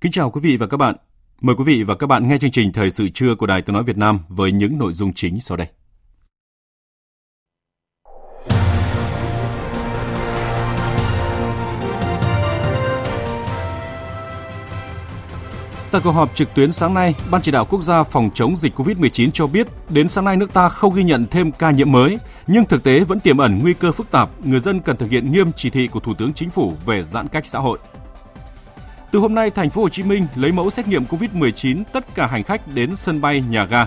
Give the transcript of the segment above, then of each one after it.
Kính chào quý vị và các bạn. Mời quý vị và các bạn nghe chương trình Thời sự trưa của Đài Tiếng Nói Việt Nam với những nội dung chính sau đây. Tại cuộc họp trực tuyến sáng nay, Ban Chỉ đạo Quốc gia phòng chống dịch COVID-19 cho biết đến sáng nay nước ta không ghi nhận thêm ca nhiễm mới, nhưng thực tế vẫn tiềm ẩn nguy cơ phức tạp, người dân cần thực hiện nghiêm chỉ thị của Thủ tướng Chính phủ về giãn cách xã hội. Từ hôm nay, thành phố Hồ Chí Minh lấy mẫu xét nghiệm COVID-19 tất cả hành khách đến sân bay, nhà ga.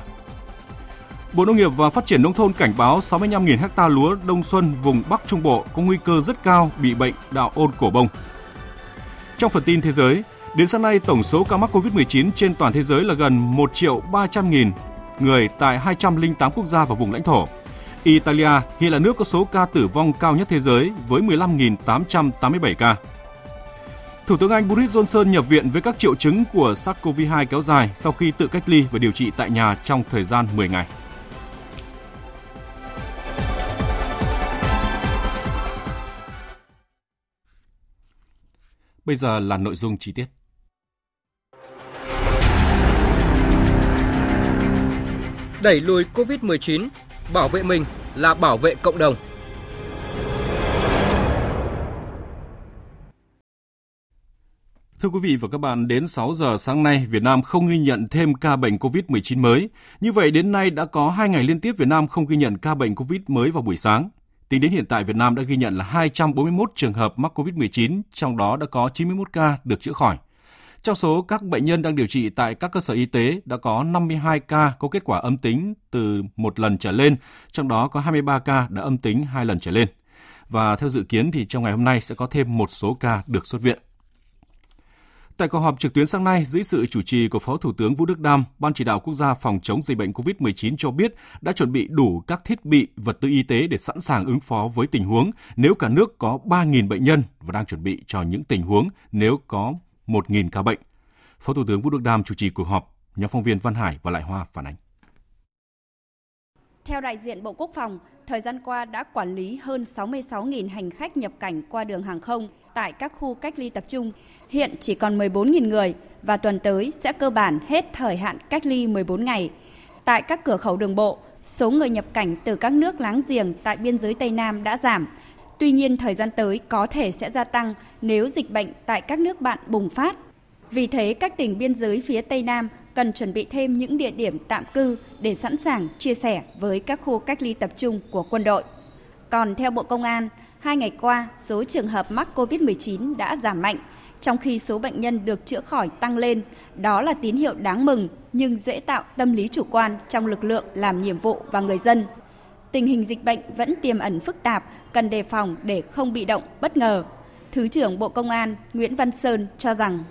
Bộ Nông nghiệp và Phát triển Nông thôn cảnh báo 65.000 ha lúa đông xuân vùng Bắc Trung Bộ có nguy cơ rất cao bị bệnh đạo ôn cổ bông. Trong phần tin thế giới, đến sáng nay tổng số ca mắc COVID-19 trên toàn thế giới là gần 1.300.000 người tại 208 quốc gia và vùng lãnh thổ. Italia hiện là nước có số ca tử vong cao nhất thế giới với 15.887 ca. Thủ tướng Anh Boris Johnson nhập viện với các triệu chứng của SARS-CoV-2 kéo dài sau khi tự cách ly và điều trị tại nhà trong thời gian 10 ngày. Bây giờ là nội dung chi tiết. Đẩy lùi COVID-19, bảo vệ mình là bảo vệ cộng đồng. Thưa quý vị và các bạn, đến 6 giờ sáng nay, Việt Nam không ghi nhận thêm ca bệnh COVID-19 mới. Như vậy, đến nay đã có 2 ngày liên tiếp Việt Nam không ghi nhận ca bệnh COVID mới vào buổi sáng. Tính đến hiện tại, Việt Nam đã ghi nhận là 241 trường hợp mắc COVID-19, trong đó đã có 91 ca được chữa khỏi. Trong số các bệnh nhân đang điều trị tại các cơ sở y tế, đã có 52 ca có kết quả âm tính từ 1 lần trở lên, trong đó có 23 ca đã âm tính 2 lần trở lên. Và theo dự kiến, thì trong ngày hôm nay sẽ có thêm một số ca được xuất viện. Tại cuộc họp trực tuyến sáng nay, dưới sự chủ trì của Phó Thủ tướng Vũ Đức Đam, Ban Chỉ đạo Quốc gia phòng chống dịch bệnh COVID-19 cho biết đã chuẩn bị đủ các thiết bị, vật tư y tế để sẵn sàng ứng phó với tình huống nếu cả nước có 3.000 bệnh nhân và đang chuẩn bị cho những tình huống nếu có 1.000 ca bệnh. Phó Thủ tướng Vũ Đức Đam chủ trì cuộc họp, nhóm phóng viên Văn Hải và Lại Hoa phản ánh. Theo đại diện Bộ Quốc phòng, thời gian qua đã quản lý hơn 66.000 hành khách nhập cảnh qua đường hàng không tại các khu cách ly tập trung. Hiện chỉ còn 14.000 người và tuần tới sẽ cơ bản hết thời hạn cách ly 14 ngày. Tại các cửa khẩu đường bộ, số người nhập cảnh từ các nước láng giềng tại biên giới Tây Nam đã giảm. Tuy nhiên, thời gian tới có thể sẽ gia tăng nếu dịch bệnh tại các nước bạn bùng phát. Vì thế, các tỉnh biên giới phía Tây Nam cần chuẩn bị thêm những địa điểm tạm cư để sẵn sàng chia sẻ với các khu cách ly tập trung của quân đội. Còn theo Bộ Công an, 2 ngày qua, số trường hợp mắc COVID-19 đã giảm mạnh, trong khi số bệnh nhân được chữa khỏi tăng lên. Đó là tín hiệu đáng mừng nhưng dễ tạo tâm lý chủ quan trong lực lượng làm nhiệm vụ và người dân. Tình hình dịch bệnh vẫn tiềm ẩn phức tạp, cần đề phòng để không bị động, bất ngờ. Thứ trưởng Bộ Công an Nguyễn Văn Sơn cho rằng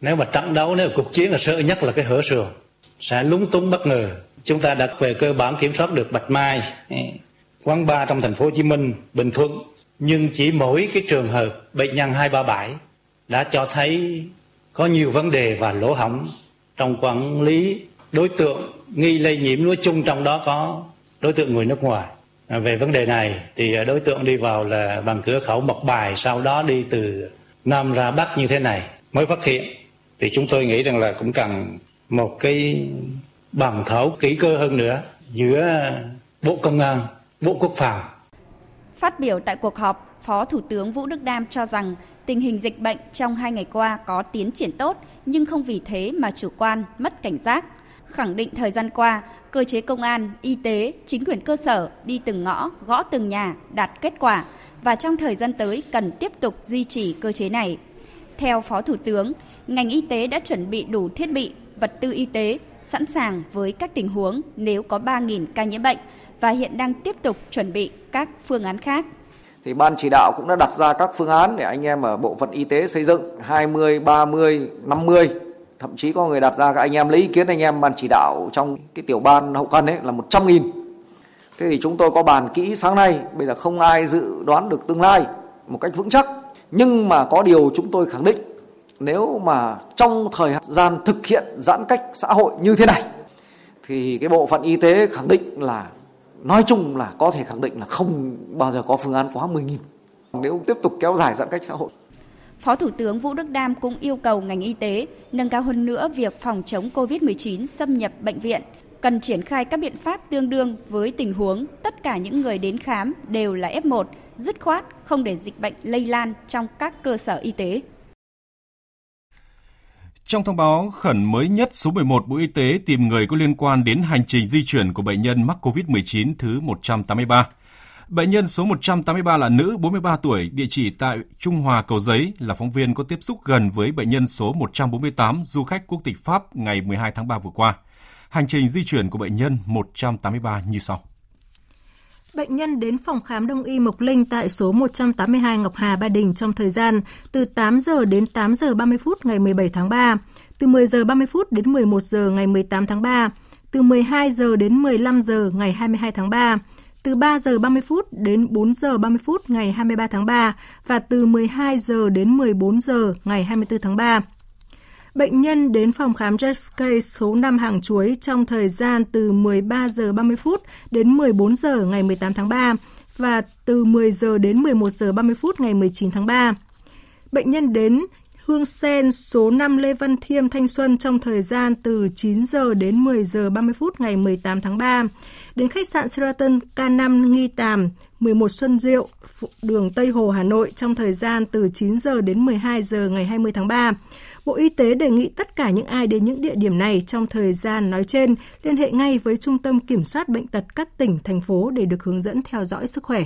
nếu mà trận đấu, nếu cuộc chiến là sợ nhất là cái hở sườn, sẽ lúng túng bất ngờ. Chúng ta đã về cơ bản kiểm soát được Bạch Mai, quán bar trong thành phố Hồ Chí Minh, Bình Thuận. Nhưng chỉ mỗi cái trường hợp bệnh nhân 237 đã cho thấy có nhiều vấn đề và lỗ hổng trong quản lý đối tượng nghi lây nhiễm, nói chung trong đó có đối tượng người nước ngoài. Về vấn đề này thì đối tượng đi vào là bằng cửa khẩu Mộc Bài, sau đó đi từ Nam ra Bắc như thế này mới phát hiện. Thì chúng tôi nghĩ rằng là cũng cần một cái bàn thảo kỹ cơ hơn nữa giữa Bộ Công an, Bộ Quốc phòng. Phát biểu tại cuộc họp, Phó Thủ tướng Vũ Đức Đam cho rằng tình hình dịch bệnh trong 2 ngày qua có tiến triển tốt nhưng không vì thế mà chủ quan, mất cảnh giác. Khẳng định thời gian qua, cơ chế công an, y tế, chính quyền cơ sở đi từng ngõ, gõ từng nhà đạt kết quả và trong thời gian tới cần tiếp tục duy trì cơ chế này. Theo Phó Thủ tướng, ngành y tế đã chuẩn bị đủ thiết bị, vật tư y tế, sẵn sàng với các tình huống nếu có 3.000 ca nhiễm bệnh và hiện đang tiếp tục chuẩn bị các phương án khác. Thì Ban chỉ đạo cũng đã đặt ra các phương án để anh em ở bộ phận y tế xây dựng 20, 30, 50. Thậm chí có người đặt ra các anh em lấy ý kiến anh em Ban chỉ đạo trong cái tiểu ban hậu cần ấy là 100.000. Thế thì chúng tôi có bàn kỹ sáng nay, bây giờ không ai dự đoán được tương lai một cách vững chắc. Nhưng mà có điều chúng tôi khẳng định, nếu mà trong thời gian thực hiện giãn cách xã hội như thế này, thì cái bộ phận y tế khẳng định là, nói chung là có thể khẳng định là không bao giờ có phương án quá 10.000 nếu tiếp tục kéo dài giãn cách xã hội. Phó Thủ tướng Vũ Đức Đam cũng yêu cầu ngành y tế nâng cao hơn nữa việc phòng chống COVID-19 xâm nhập bệnh viện, cần triển khai các biện pháp tương đương với tình huống tất cả những người đến khám đều là F1, dứt khoát không để dịch bệnh lây lan trong các cơ sở y tế. Trong thông báo khẩn mới nhất số 11, Bộ Y tế tìm người có liên quan đến hành trình di chuyển của bệnh nhân mắc COVID-19 thứ 183. Bệnh nhân số 183 là nữ, 43 tuổi, địa chỉ tại Trung Hòa, Cầu Giấy, là phóng viên có tiếp xúc gần với bệnh nhân số 148, du khách quốc tịch Pháp ngày 12 tháng 3 vừa qua. Hành trình di chuyển của bệnh nhân 183 như sau. Bệnh nhân đến phòng khám Đông y Mộc Linh tại số 182 Ngọc Hà, Ba Đình trong thời gian từ 8 giờ đến 8 giờ 30 phút ngày 17 tháng 3, từ 10 giờ 30 phút đến 11 giờ ngày 18 tháng 3, từ 12 giờ đến 15 giờ ngày 22 tháng 3, từ 3 giờ 30 phút đến 4 giờ 30 phút ngày 23 tháng 3 và từ 12 giờ đến 14 giờ ngày 24 tháng 3. Bệnh nhân đến phòng khám JSK số 5 Hàng Chuối trong thời gian từ 13 giờ 30 phút đến 14 giờ ngày 18 tháng 3 và từ 10 giờ đến 11 giờ 30 phút ngày 19 tháng 3. Bệnh nhân đến Hương Sen số 5 Lê Văn Thiêm Thanh Xuân trong thời gian từ 9 giờ đến 10 giờ 30 phút ngày 18 tháng 3, đến khách sạn Sheraton K5 Nghi Tàm 11 Xuân Diệu, đường Tây Hồ, Hà Nội trong thời gian từ 9 giờ đến 12 giờ ngày 20 tháng 3. Bộ Y tế đề nghị tất cả những ai đến những địa điểm này trong thời gian nói trên liên hệ ngay với Trung tâm Kiểm soát Bệnh tật các tỉnh, thành phố để được hướng dẫn theo dõi sức khỏe.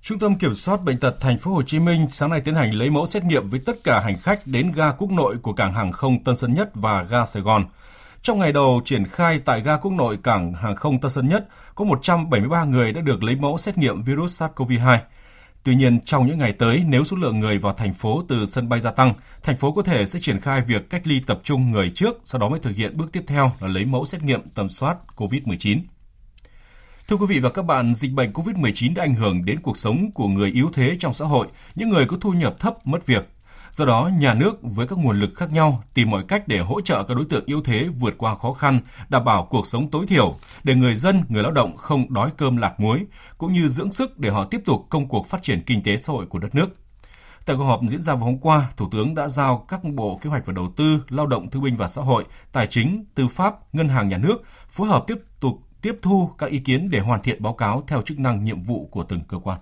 Trung tâm Kiểm soát Bệnh tật Thành phố Hồ Chí Minh sáng nay tiến hành lấy mẫu xét nghiệm với tất cả hành khách đến ga quốc nội của cảng hàng không Tân Sơn Nhất và ga Sài Gòn. Trong ngày đầu triển khai tại ga quốc nội cảng hàng không Tân Sơn Nhất, có 173 người đã được lấy mẫu xét nghiệm virus SARS-CoV-2. Tuy nhiên, trong những ngày tới, nếu số lượng người vào thành phố từ sân bay gia tăng, thành phố có thể sẽ triển khai việc cách ly tập trung người trước, sau đó mới thực hiện bước tiếp theo là lấy mẫu xét nghiệm tầm soát COVID-19. Thưa quý vị và các bạn, dịch bệnh COVID-19 đã ảnh hưởng đến cuộc sống của người yếu thế trong xã hội, những người có thu nhập thấp, mất việc. Do đó, nhà nước với các nguồn lực khác nhau tìm mọi cách để hỗ trợ các đối tượng yếu thế vượt qua khó khăn, đảm bảo cuộc sống tối thiểu, để người dân, người lao động không đói cơm lạc muối, cũng như dưỡng sức để họ tiếp tục công cuộc phát triển kinh tế xã hội của đất nước. Tại cuộc họp diễn ra vào hôm qua, Thủ tướng đã giao các Bộ Kế hoạch và Đầu tư, Lao động, Thương binh và Xã hội, Tài chính, Tư pháp, Ngân hàng Nhà nước phối hợp tiếp thu các ý kiến để hoàn thiện báo cáo theo chức năng nhiệm vụ của từng cơ quan.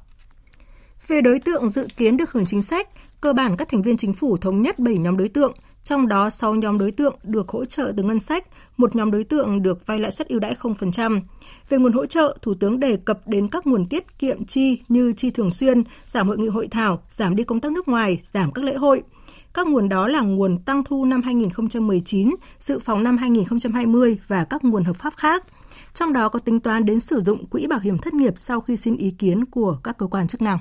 Về đối tượng dự kiến được hưởng chính sách, cơ bản các thành viên chính phủ thống nhất 7 nhóm đối tượng, trong đó 6 nhóm đối tượng được hỗ trợ từ ngân sách, một nhóm đối tượng được vay lãi suất ưu đãi 0%. Về nguồn hỗ trợ, Thủ tướng đề cập đến các nguồn tiết kiệm chi như chi thường xuyên, giảm hội nghị hội thảo, giảm đi công tác nước ngoài, giảm các lễ hội. Các nguồn đó là nguồn tăng thu năm 2019, dự phòng năm 2020 và các nguồn hợp pháp khác. Trong đó có tính toán đến sử dụng quỹ bảo hiểm thất nghiệp sau khi xin ý kiến của các cơ quan chức năng.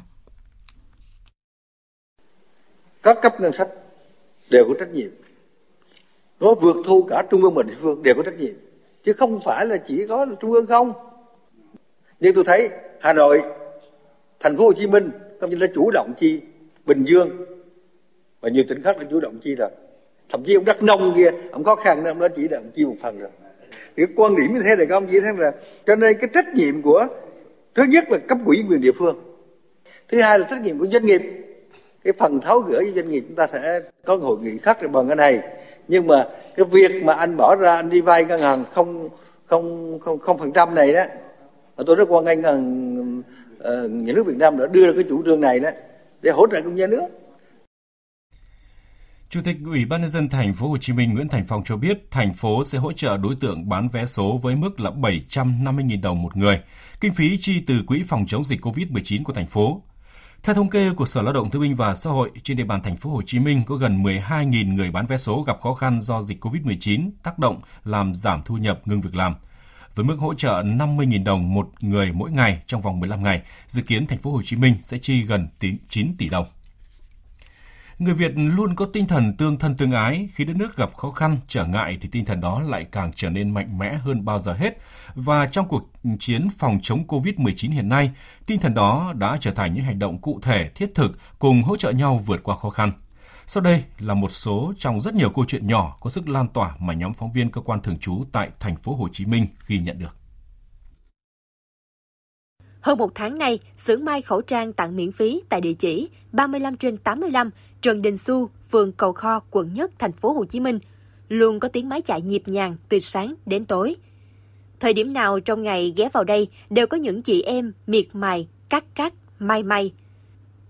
Các cấp ngân sách đều có trách nhiệm. Nó vượt thu cả trung ương và địa phương đều có trách nhiệm. Chứ không phải là chỉ có trung ương không. Nhưng tôi thấy Hà Nội, Thành phố Hồ Chí Minh đã chủ động chi, Bình Dương và nhiều tỉnh khác đã chủ động chi rồi. Thậm chí ông Đắk Nông kia, ông khó khăn nên ông đã chỉ động chi một phần rồi. Thì cái quan điểm như thế này các ông chỉ thấy là cho nên cái trách nhiệm của thứ nhất là cấp ủy quyền địa phương, thứ hai là trách nhiệm của doanh nghiệp. Cái phần tháo gỡ cho doanh nghiệp chúng ta sẽ có hội nghị khác để bàn cái này, nhưng mà cái việc mà anh bỏ ra anh đi vay ngân hàng 0% này đó, tôi rất quan ngành ngân hàng nhà nước Việt Nam đã đưa ra cái chủ trương này đó để hỗ trợ công nhân nước. Chủ tịch Ủy ban nhân dân Thành phố Hồ Chí Minh Nguyễn Thành Phong cho biết thành phố sẽ hỗ trợ đối tượng bán vé số với mức là 750.000 đồng một người, kinh phí chi từ quỹ phòng chống dịch COVID-19 của thành phố. Theo thống kê của Sở Lao động Thương binh và Xã hội, trên địa bàn thành phố Hồ Chí Minh có gần 12.000 người bán vé số gặp khó khăn do dịch COVID-19 tác động làm giảm thu nhập, ngừng việc làm. Với mức hỗ trợ 50.000 đồng một người mỗi ngày trong vòng 15 ngày, dự kiến thành phố Hồ Chí Minh sẽ chi gần 9 tỷ đồng. Người Việt luôn có tinh thần tương thân tương ái, khi đất nước gặp khó khăn, trở ngại thì tinh thần đó lại càng trở nên mạnh mẽ hơn bao giờ hết. Và trong cuộc chiến phòng chống COVID-19 hiện nay, tinh thần đó đã trở thành những hành động cụ thể, thiết thực cùng hỗ trợ nhau vượt qua khó khăn. Sau đây là một số trong rất nhiều câu chuyện nhỏ có sức lan tỏa mà nhóm phóng viên cơ quan thường trú tại thành phố Hồ Chí Minh ghi nhận được. Hơn một tháng nay, xưởng may khẩu trang tặng miễn phí tại địa chỉ 35/85 Trần Đình Xu, phường Cầu Kho, quận Nhất, thành phố Hồ Chí Minh, luôn có tiếng máy chạy nhịp nhàng từ sáng đến tối. Thời điểm nào trong ngày ghé vào đây đều có những chị em miệt mài, cắt, may.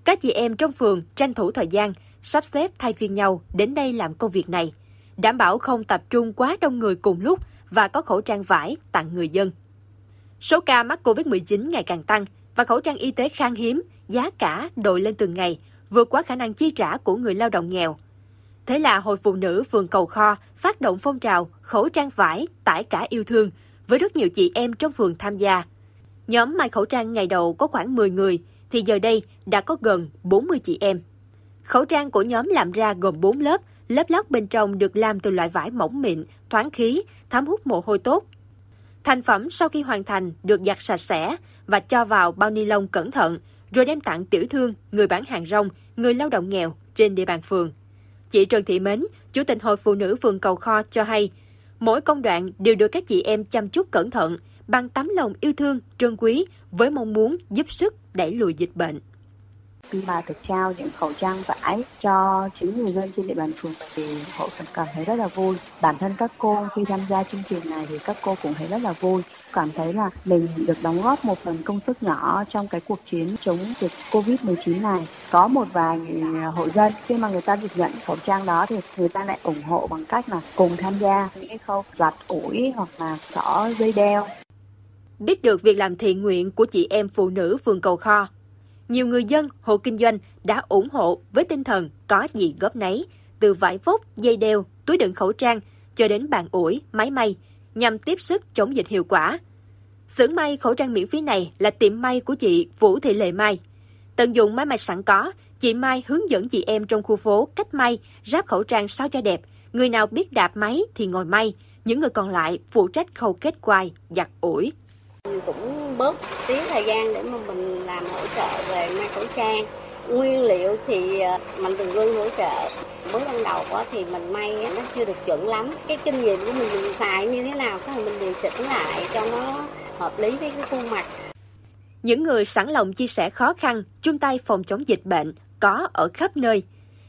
Các chị em trong phường tranh thủ thời gian, sắp xếp thay phiên nhau đến đây làm công việc này, đảm bảo không tập trung quá đông người cùng lúc và có khẩu trang vải tặng người dân. Số ca mắc COVID-19 ngày càng tăng và khẩu trang y tế khan hiếm, giá cả đội lên từng ngày, vượt quá khả năng chi trả của người lao động nghèo. Thế là hội phụ nữ phường Cầu Kho phát động phong trào khẩu trang vải tải cả yêu thương với rất nhiều chị em trong phường tham gia. Nhóm may khẩu trang ngày đầu có khoảng 10 người, thì giờ đây đã có gần 40 chị em. Khẩu trang của nhóm làm ra gồm 4 lớp, lớp lót bên trong được làm từ loại vải mỏng mịn, thoáng khí, thấm hút mồ hôi tốt. Thành phẩm sau khi hoàn thành được giặt sạch sẽ và cho vào bao ni lông cẩn thận, rồi đem tặng tiểu thương, người bán hàng rong, người lao động nghèo trên địa bàn phường. Chị Trần Thị Mến, Chủ tịch Hội Phụ Nữ phường Cầu Kho cho hay, mỗi công đoạn đều được các chị em chăm chút cẩn thận, bằng tấm lòng yêu thương, trân quý với mong muốn giúp sức đẩy lùi dịch bệnh. Khi mà được trao những khẩu trang vải cho chính người dân trên địa bàn phường thì hội cũng cảm thấy rất là vui. Bản thân các cô khi tham gia chương trình này thì các cô cũng thấy rất là vui. Cảm thấy là mình được đóng góp một phần công sức nhỏ trong cái cuộc chiến chống dịch Covid-19 này. Có một vài hộ dân khi mà người ta được nhận khẩu trang đó thì người ta lại ủng hộ bằng cách là cùng tham gia những cái khâu giặt ủi hoặc là xỏ dây đeo. Biết được việc làm thiện nguyện của chị em phụ nữ phường Cầu Kho, nhiều người dân, hộ kinh doanh đã ủng hộ với tinh thần có gì góp nấy, từ vải vóc, dây đeo, túi đựng khẩu trang cho đến bàn ủi, máy may, nhằm tiếp sức chống dịch hiệu quả. Xưởng may khẩu trang miễn phí này là tiệm may của chị Vũ Thị Lệ Mai. Tận dụng máy may sẵn có, chị Mai hướng dẫn chị em trong khu phố cách may, ráp khẩu trang sao cho đẹp. Người nào biết đạp máy thì ngồi may, những người còn lại phụ trách khâu kết quai, giặt ủi. Mình cũng bớt tí thời gian để mà mình làm hỗ trợ về may khẩu trang. Nguyên liệu thì mình thường luôn hỗ trợ. Mới ban đầu đó thì mình may nó chưa được chuẩn lắm. Cái kinh nghiệm của mình xài như thế nào thì mình điều chỉnh lại cho nó hợp lý với cái khuôn mặt. Những người sẵn lòng chia sẻ khó khăn, chung tay phòng chống dịch bệnh có ở khắp nơi.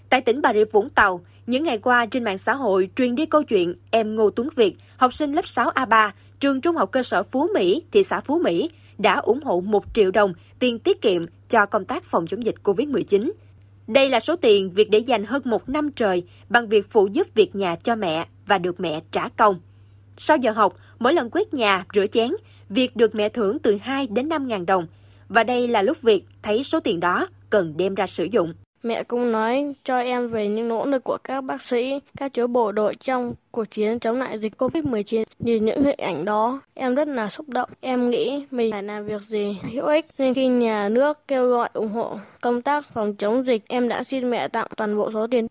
Tại tỉnh Bà Rịa Vũng Tàu, những ngày qua trên mạng xã hội truyền đi câu chuyện em Ngô Tuấn Việt, học sinh lớp 6A3, trường trung học cơ sở Phú Mỹ, thị xã Phú Mỹ đã ủng hộ 1 triệu đồng tiền tiết kiệm cho công tác phòng chống dịch COVID-19. Đây là số tiền Việt để dành hơn 1 năm trời bằng việc phụ giúp việc nhà cho mẹ và được mẹ trả công. Sau giờ học, mỗi lần quét nhà, rửa chén, Việt được mẹ thưởng từ 2 đến 5.000 đồng. Và đây là lúc Việt thấy số tiền đó cần đem ra sử dụng. Mẹ cũng nói cho em về những nỗ lực của các bác sĩ, các chú bộ đội trong cuộc chiến chống lại dịch COVID-19. Nhìn những hình ảnh đó, em rất là xúc động. Em nghĩ mình phải làm việc gì hữu ích. Nên khi nhà nước kêu gọi ủng hộ công tác phòng chống dịch, em đã xin mẹ tặng toàn bộ số tiền.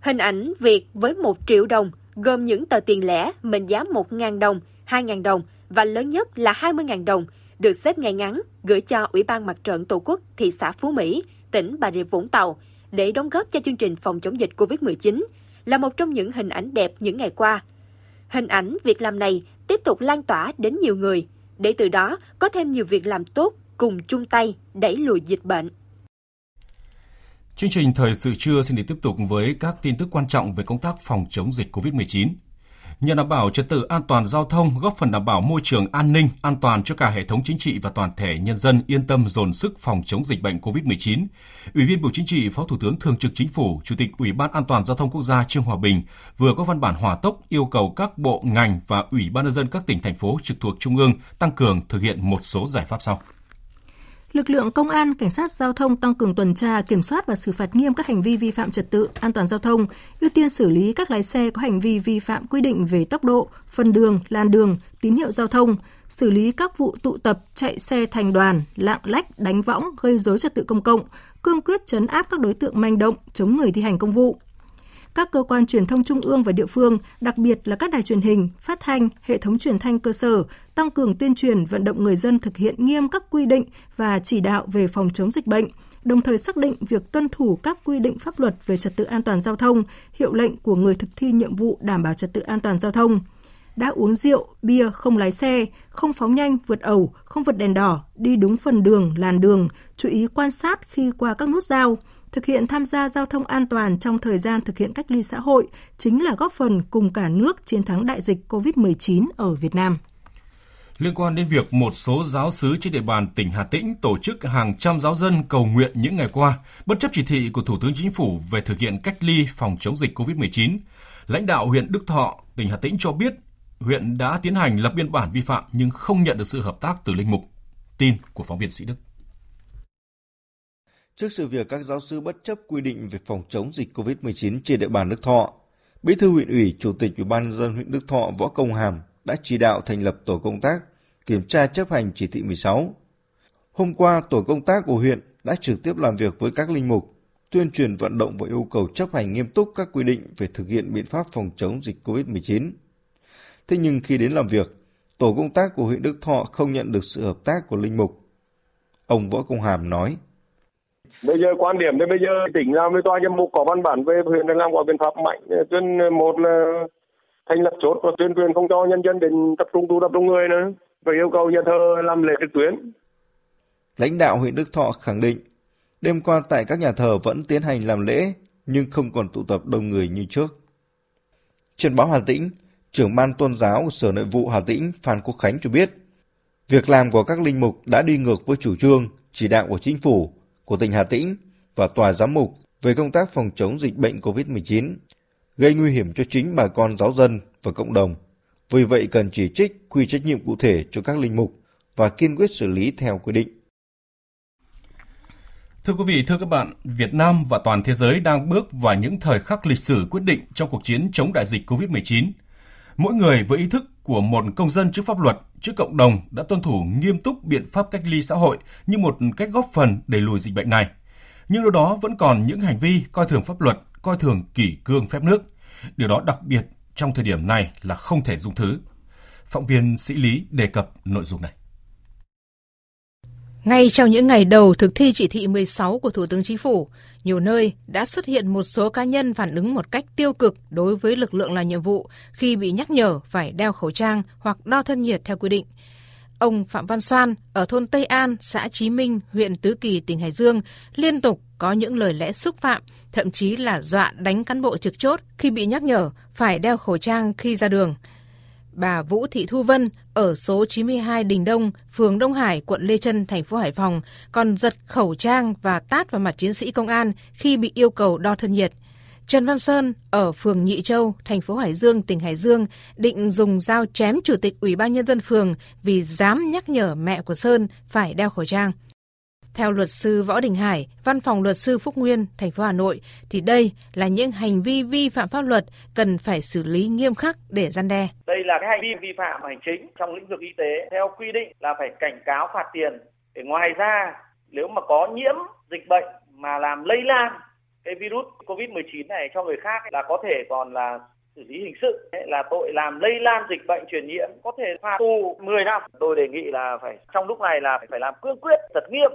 Hình ảnh Việt với 1 triệu đồng, gồm những tờ tiền lẻ mệnh giá 1.000 đồng, 2.000 đồng và lớn nhất là 20.000 đồng, được xếp ngay ngắn gửi cho Ủy ban Mặt trận Tổ quốc thị xã Phú Mỹ, tỉnh Bà Rịa Vũng Tàu để đóng góp cho chương trình phòng chống dịch COVID-19 là một trong những hình ảnh đẹp những ngày qua. Hình ảnh việc làm này tiếp tục lan tỏa đến nhiều người, để từ đó có thêm nhiều việc làm tốt cùng chung tay đẩy lùi dịch bệnh. Chương trình Thời sự trưa xin được tiếp tục với các tin tức quan trọng về công tác phòng chống dịch COVID-19. Nhằm đảm bảo trật tự an toàn giao thông, góp phần đảm bảo môi trường an ninh, an toàn cho cả hệ thống chính trị và toàn thể nhân dân yên tâm dồn sức phòng chống dịch bệnh COVID-19. Ủy viên Bộ Chính trị, Phó Thủ tướng Thường trực Chính phủ, Chủ tịch Ủy ban An toàn Giao thông Quốc gia Trương Hòa Bình vừa có văn bản hỏa tốc yêu cầu các bộ ngành và Ủy ban nhân dân các tỉnh, thành phố trực thuộc Trung ương tăng cường thực hiện một số giải pháp sau. Lực lượng công an, cảnh sát giao thông tăng cường tuần tra, kiểm soát và xử phạt nghiêm các hành vi vi phạm trật tự, an toàn giao thông, ưu tiên xử lý các lái xe có hành vi vi phạm quy định về tốc độ, phân đường, làn đường, tín hiệu giao thông, xử lý các vụ tụ tập, chạy xe thành đoàn, lạng lách, đánh võng, gây rối trật tự công cộng, cương quyết trấn áp các đối tượng manh động, chống người thi hành công vụ. Các cơ quan truyền thông trung ương và địa phương, đặc biệt là các đài truyền hình, phát thanh, hệ thống truyền thanh cơ sở, tăng cường tuyên truyền vận động người dân thực hiện nghiêm các quy định và chỉ đạo về phòng chống dịch bệnh, đồng thời xác định việc tuân thủ các quy định pháp luật về trật tự an toàn giao thông, hiệu lệnh của người thực thi nhiệm vụ đảm bảo trật tự an toàn giao thông. Đã uống rượu, bia không lái xe, không phóng nhanh, vượt ẩu, không vượt đèn đỏ, đi đúng phần đường, làn đường, chú ý quan sát khi qua các nút giao. Thực hiện tham gia giao thông an toàn trong thời gian thực hiện cách ly xã hội chính là góp phần cùng cả nước chiến thắng đại dịch COVID-19 ở Việt Nam. Liên quan đến việc một số giáo xứ trên địa bàn tỉnh Hà Tĩnh tổ chức hàng trăm giáo dân cầu nguyện những ngày qua, bất chấp chỉ thị của Thủ tướng Chính phủ về thực hiện cách ly phòng chống dịch COVID-19, lãnh đạo huyện Đức Thọ, tỉnh Hà Tĩnh cho biết huyện đã tiến hành lập biên bản vi phạm nhưng không nhận được sự hợp tác từ linh mục. Tin của phóng viên Sĩ Đức. Trước sự việc các giáo sư bất chấp quy định về phòng chống dịch COVID-19 trên địa bàn Đức Thọ, Bí thư huyện ủy, Chủ tịch Ủy ban nhân dân huyện Đức Thọ Võ Công Hàm đã chỉ đạo thành lập tổ công tác kiểm tra chấp hành chỉ thị 16. Hôm qua, tổ công tác của huyện đã trực tiếp làm việc với các linh mục, tuyên truyền vận động và yêu cầu chấp hành nghiêm túc các quy định về thực hiện biện pháp phòng chống dịch COVID-19. Thế nhưng khi đến làm việc, tổ công tác của huyện Đức Thọ không nhận được sự hợp tác của linh mục. Ông Võ Công Hàm nói: Bây giờ quan điểm đến bây giờ tỉnh làm với tòa giám mục có văn bản về huyện đang làm có biện pháp mạnh, tuyên một là thành lập chốt và tuyên truyền không cho nhân dân đến tập trung tụ tập đông người nữa, và yêu cầu nhà thờ làm lễ trực tuyến. Lãnh đạo huyện Đức Thọ khẳng định đêm qua tại các nhà thờ vẫn tiến hành làm lễ nhưng không còn tụ tập đông người như trước. Trên báo Hà Tĩnh, trưởng ban tôn giáo của Sở Nội vụ Hà Tĩnh Phan Quốc Khánh cho biết việc làm của các linh mục đã đi ngược với chủ trương, chỉ đạo của Chính phủ, của tỉnh Hà Tĩnh và tòa giám mục về công tác phòng chống dịch bệnh COVID-19, gây nguy hiểm cho chính bà con giáo dân và cộng đồng. Vì vậy cần chỉ trích, quy trách nhiệm cụ thể cho các linh mục và kiên quyết xử lý theo quy định. Thưa quý vị, thưa các bạn, Việt Nam và toàn thế giới đang bước vào những thời khắc lịch sử quyết định trong cuộc chiến chống đại dịch COVID-19. Mỗi người với ý thức của một công dân trước pháp luật, trước cộng đồng đã tuân thủ nghiêm túc biện pháp cách ly xã hội như một cách góp phần đẩy lùi dịch bệnh này. Nhưng đâu đó vẫn còn những hành vi coi thường pháp luật, coi thường kỷ cương phép nước. Điều đó đặc biệt trong thời điểm này là không thể dung thứ. Phóng viên Sĩ Lý đề cập nội dung này. Ngay trong những ngày đầu thực thi chỉ thị 16 của Thủ tướng Chính phủ, nhiều nơi đã xuất hiện một số cá nhân phản ứng một cách tiêu cực đối với lực lượng làm nhiệm vụ khi bị nhắc nhở phải đeo khẩu trang hoặc đo thân nhiệt theo quy định. Ông Phạm Văn Xoan ở thôn Tây An, xã Chí Minh, huyện Tứ Kỳ, tỉnh Hải Dương liên tục có những lời lẽ xúc phạm, thậm chí là dọa đánh cán bộ trực chốt khi bị nhắc nhở phải đeo khẩu trang khi ra đường. Bà Vũ Thị Thu Vân ở số 92 Đình Đông, phường Đông Hải, quận Lê Chân, thành phố Hải Phòng còn giật khẩu trang và tát vào mặt chiến sĩ công an khi bị yêu cầu đo thân nhiệt. Trần Văn Sơn ở phường Nhị Châu, thành phố Hải Dương, tỉnh Hải Dương định dùng dao chém chủ tịch Ủy ban nhân dân phường vì dám nhắc nhở mẹ của Sơn phải đeo khẩu trang. Theo luật sư Võ Đình Hải, Văn phòng Luật sư Phúc Nguyên, thành phố Hà Nội thì đây là những hành vi vi phạm pháp luật cần phải xử lý nghiêm khắc để răn đe. Đây là cái hành vi vi phạm hành chính trong lĩnh vực y tế theo quy định là phải cảnh cáo phạt tiền. Để ngoài ra, nếu mà có nhiễm dịch bệnh mà làm lây lan cái virus COVID-19 này cho người khác là có thể còn là xử lý hình sự, là tội làm lây lan dịch bệnh truyền nhiễm có thể phạt tù 10 năm. Tôi đề nghị là phải trong lúc này là phải làm cương quyết, thật nghiêm.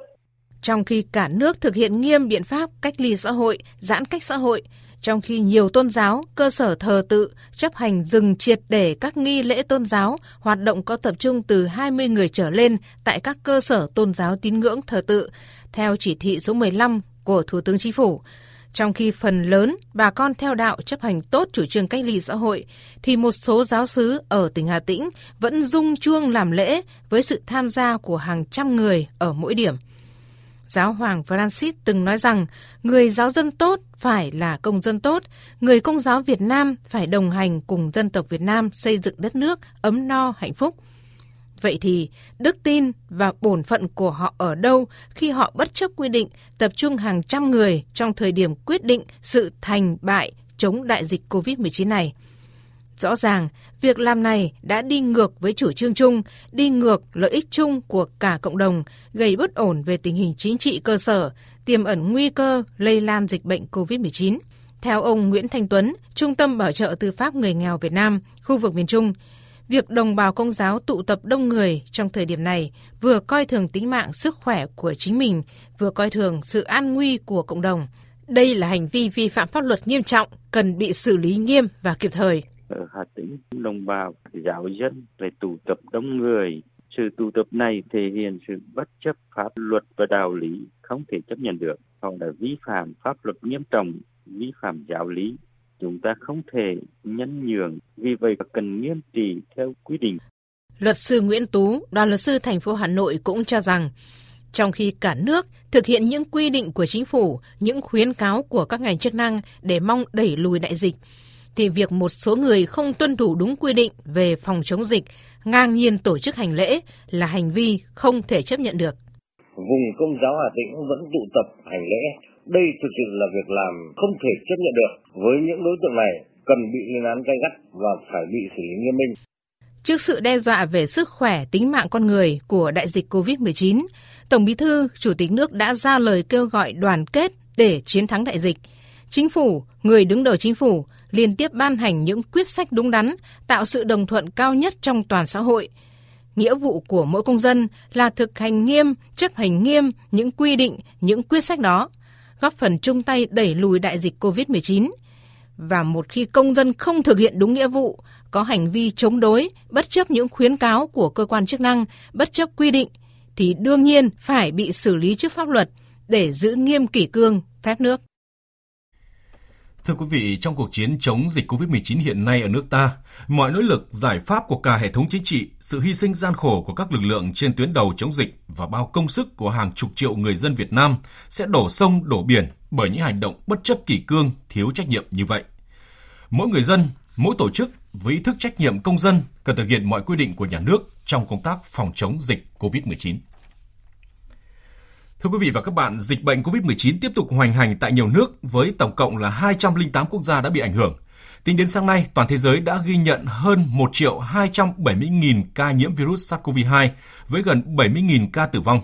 Trong khi cả nước thực hiện nghiêm biện pháp cách ly xã hội, giãn cách xã hội, trong khi nhiều tôn giáo, cơ sở thờ tự chấp hành dừng triệt để các nghi lễ tôn giáo, hoạt động có tập trung từ 20 người trở lên tại các cơ sở tôn giáo tín ngưỡng thờ tự, theo chỉ thị số 15 của Thủ tướng Chính phủ. Trong khi phần lớn bà con theo đạo chấp hành tốt chủ trương cách ly xã hội, thì một số giáo xứ ở tỉnh Hà Tĩnh vẫn rung chuông làm lễ với sự tham gia của hàng trăm người ở mỗi điểm. Giáo hoàng Francis từng nói rằng người giáo dân tốt phải là công dân tốt, người công giáo Việt Nam phải đồng hành cùng dân tộc Việt Nam xây dựng đất nước ấm no hạnh phúc. Vậy thì đức tin và bổn phận của họ ở đâu khi họ bất chấp quy định tập trung hàng trăm người trong thời điểm quyết định sự thành bại chống đại dịch COVID-19 này? Rõ ràng, việc làm này đã đi ngược với chủ trương chung, đi ngược lợi ích chung của cả cộng đồng, gây bất ổn về tình hình chính trị cơ sở, tiềm ẩn nguy cơ lây lan dịch bệnh COVID-19. Theo ông Nguyễn Thanh Tuấn, Trung tâm Bảo trợ Tư pháp Người nghèo Việt Nam, khu vực miền Trung, việc đồng bào Công giáo tụ tập đông người trong thời điểm này vừa coi thường tính mạng sức khỏe của chính mình, vừa coi thường sự an nguy của cộng đồng. Đây là hành vi vi phạm pháp luật nghiêm trọng, cần bị xử lý nghiêm và kịp thời. Ở Hà Tĩnh, đồng bào giáo dân về tụ tập đông người. Sự tụ tập này thể hiện sự bất chấp pháp luật và đạo lý không thể chấp nhận được. Họ đã vi phạm pháp luật nghiêm trọng, vi phạm giáo lý. Chúng ta không thể nhân nhường, vì vậy cần nghiêm trị theo quy định. Luật sư Nguyễn Tú, đoàn luật sư thành phố Hà Nội cũng cho rằng, trong khi cả nước thực hiện những quy định của chính phủ, những khuyến cáo của các ngành chức năng để mong đẩy lùi đại dịch, thì việc một số người không tuân thủ đúng quy định về phòng chống dịch, ngang nhiên tổ chức hành lễ là hành vi không thể chấp nhận được. Vùng Công giáo Hà Tĩnh vẫn tụ tập hành lễ. Đây thực sự là việc làm không thể chấp nhận được. Với những đối tượng này cần bị lên án gay gắt và phải bị xử lý nghiêm minh. Trước sự đe dọa về sức khỏe, tính mạng con người của đại dịch COVID-19, Tổng Bí thư, Chủ tịch nước đã ra lời kêu gọi đoàn kết để chiến thắng đại dịch. Chính phủ, người đứng đầu chính phủ liên tiếp ban hành những quyết sách đúng đắn, tạo sự đồng thuận cao nhất trong toàn xã hội. Nghĩa vụ của mỗi công dân là thực hành nghiêm, chấp hành nghiêm những quy định, những quyết sách đó, góp phần chung tay đẩy lùi đại dịch COVID-19. Và một khi công dân không thực hiện đúng nghĩa vụ, có hành vi chống đối, bất chấp những khuyến cáo của cơ quan chức năng, bất chấp quy định, thì đương nhiên phải bị xử lý trước pháp luật để giữ nghiêm kỷ cương, phép nước. Thưa quý vị, trong cuộc chiến chống dịch COVID-19 hiện nay ở nước ta, mọi nỗ lực giải pháp của cả hệ thống chính trị, sự hy sinh gian khổ của các lực lượng trên tuyến đầu chống dịch và bao công sức của hàng chục triệu người dân Việt Nam sẽ đổ sông đổ biển bởi những hành động bất chấp kỷ cương, thiếu trách nhiệm như vậy. Mỗi người dân, mỗi tổ chức với ý thức trách nhiệm công dân cần thực hiện mọi quy định của nhà nước trong công tác phòng chống dịch COVID-19. Thưa quý vị và các bạn, dịch bệnh COVID-19 tiếp tục hoành hành tại nhiều nước với tổng cộng là 208 quốc gia đã bị ảnh hưởng. Tính đến sáng nay, toàn thế giới đã ghi nhận hơn 1.270.000 ca nhiễm virus SARS-CoV-2 với gần 70.000 ca tử vong.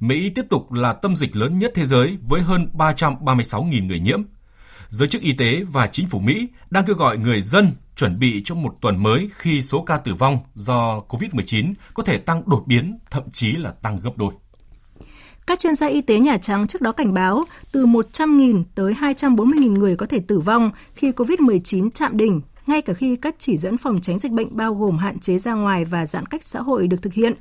Mỹ tiếp tục là tâm dịch lớn nhất thế giới với hơn 336.000 người nhiễm. Giới chức y tế và chính phủ Mỹ đang kêu gọi người dân chuẩn bị cho một tuần mới khi số ca tử vong do COVID-19 có thể tăng đột biến, thậm chí là tăng gấp đôi. Các chuyên gia y tế Nhà Trắng trước đó cảnh báo từ 100.000 tới 240.000 người có thể tử vong khi COVID-19 chạm đỉnh, ngay cả khi các chỉ dẫn phòng tránh dịch bệnh bao gồm hạn chế ra ngoài và giãn cách xã hội được thực hiện.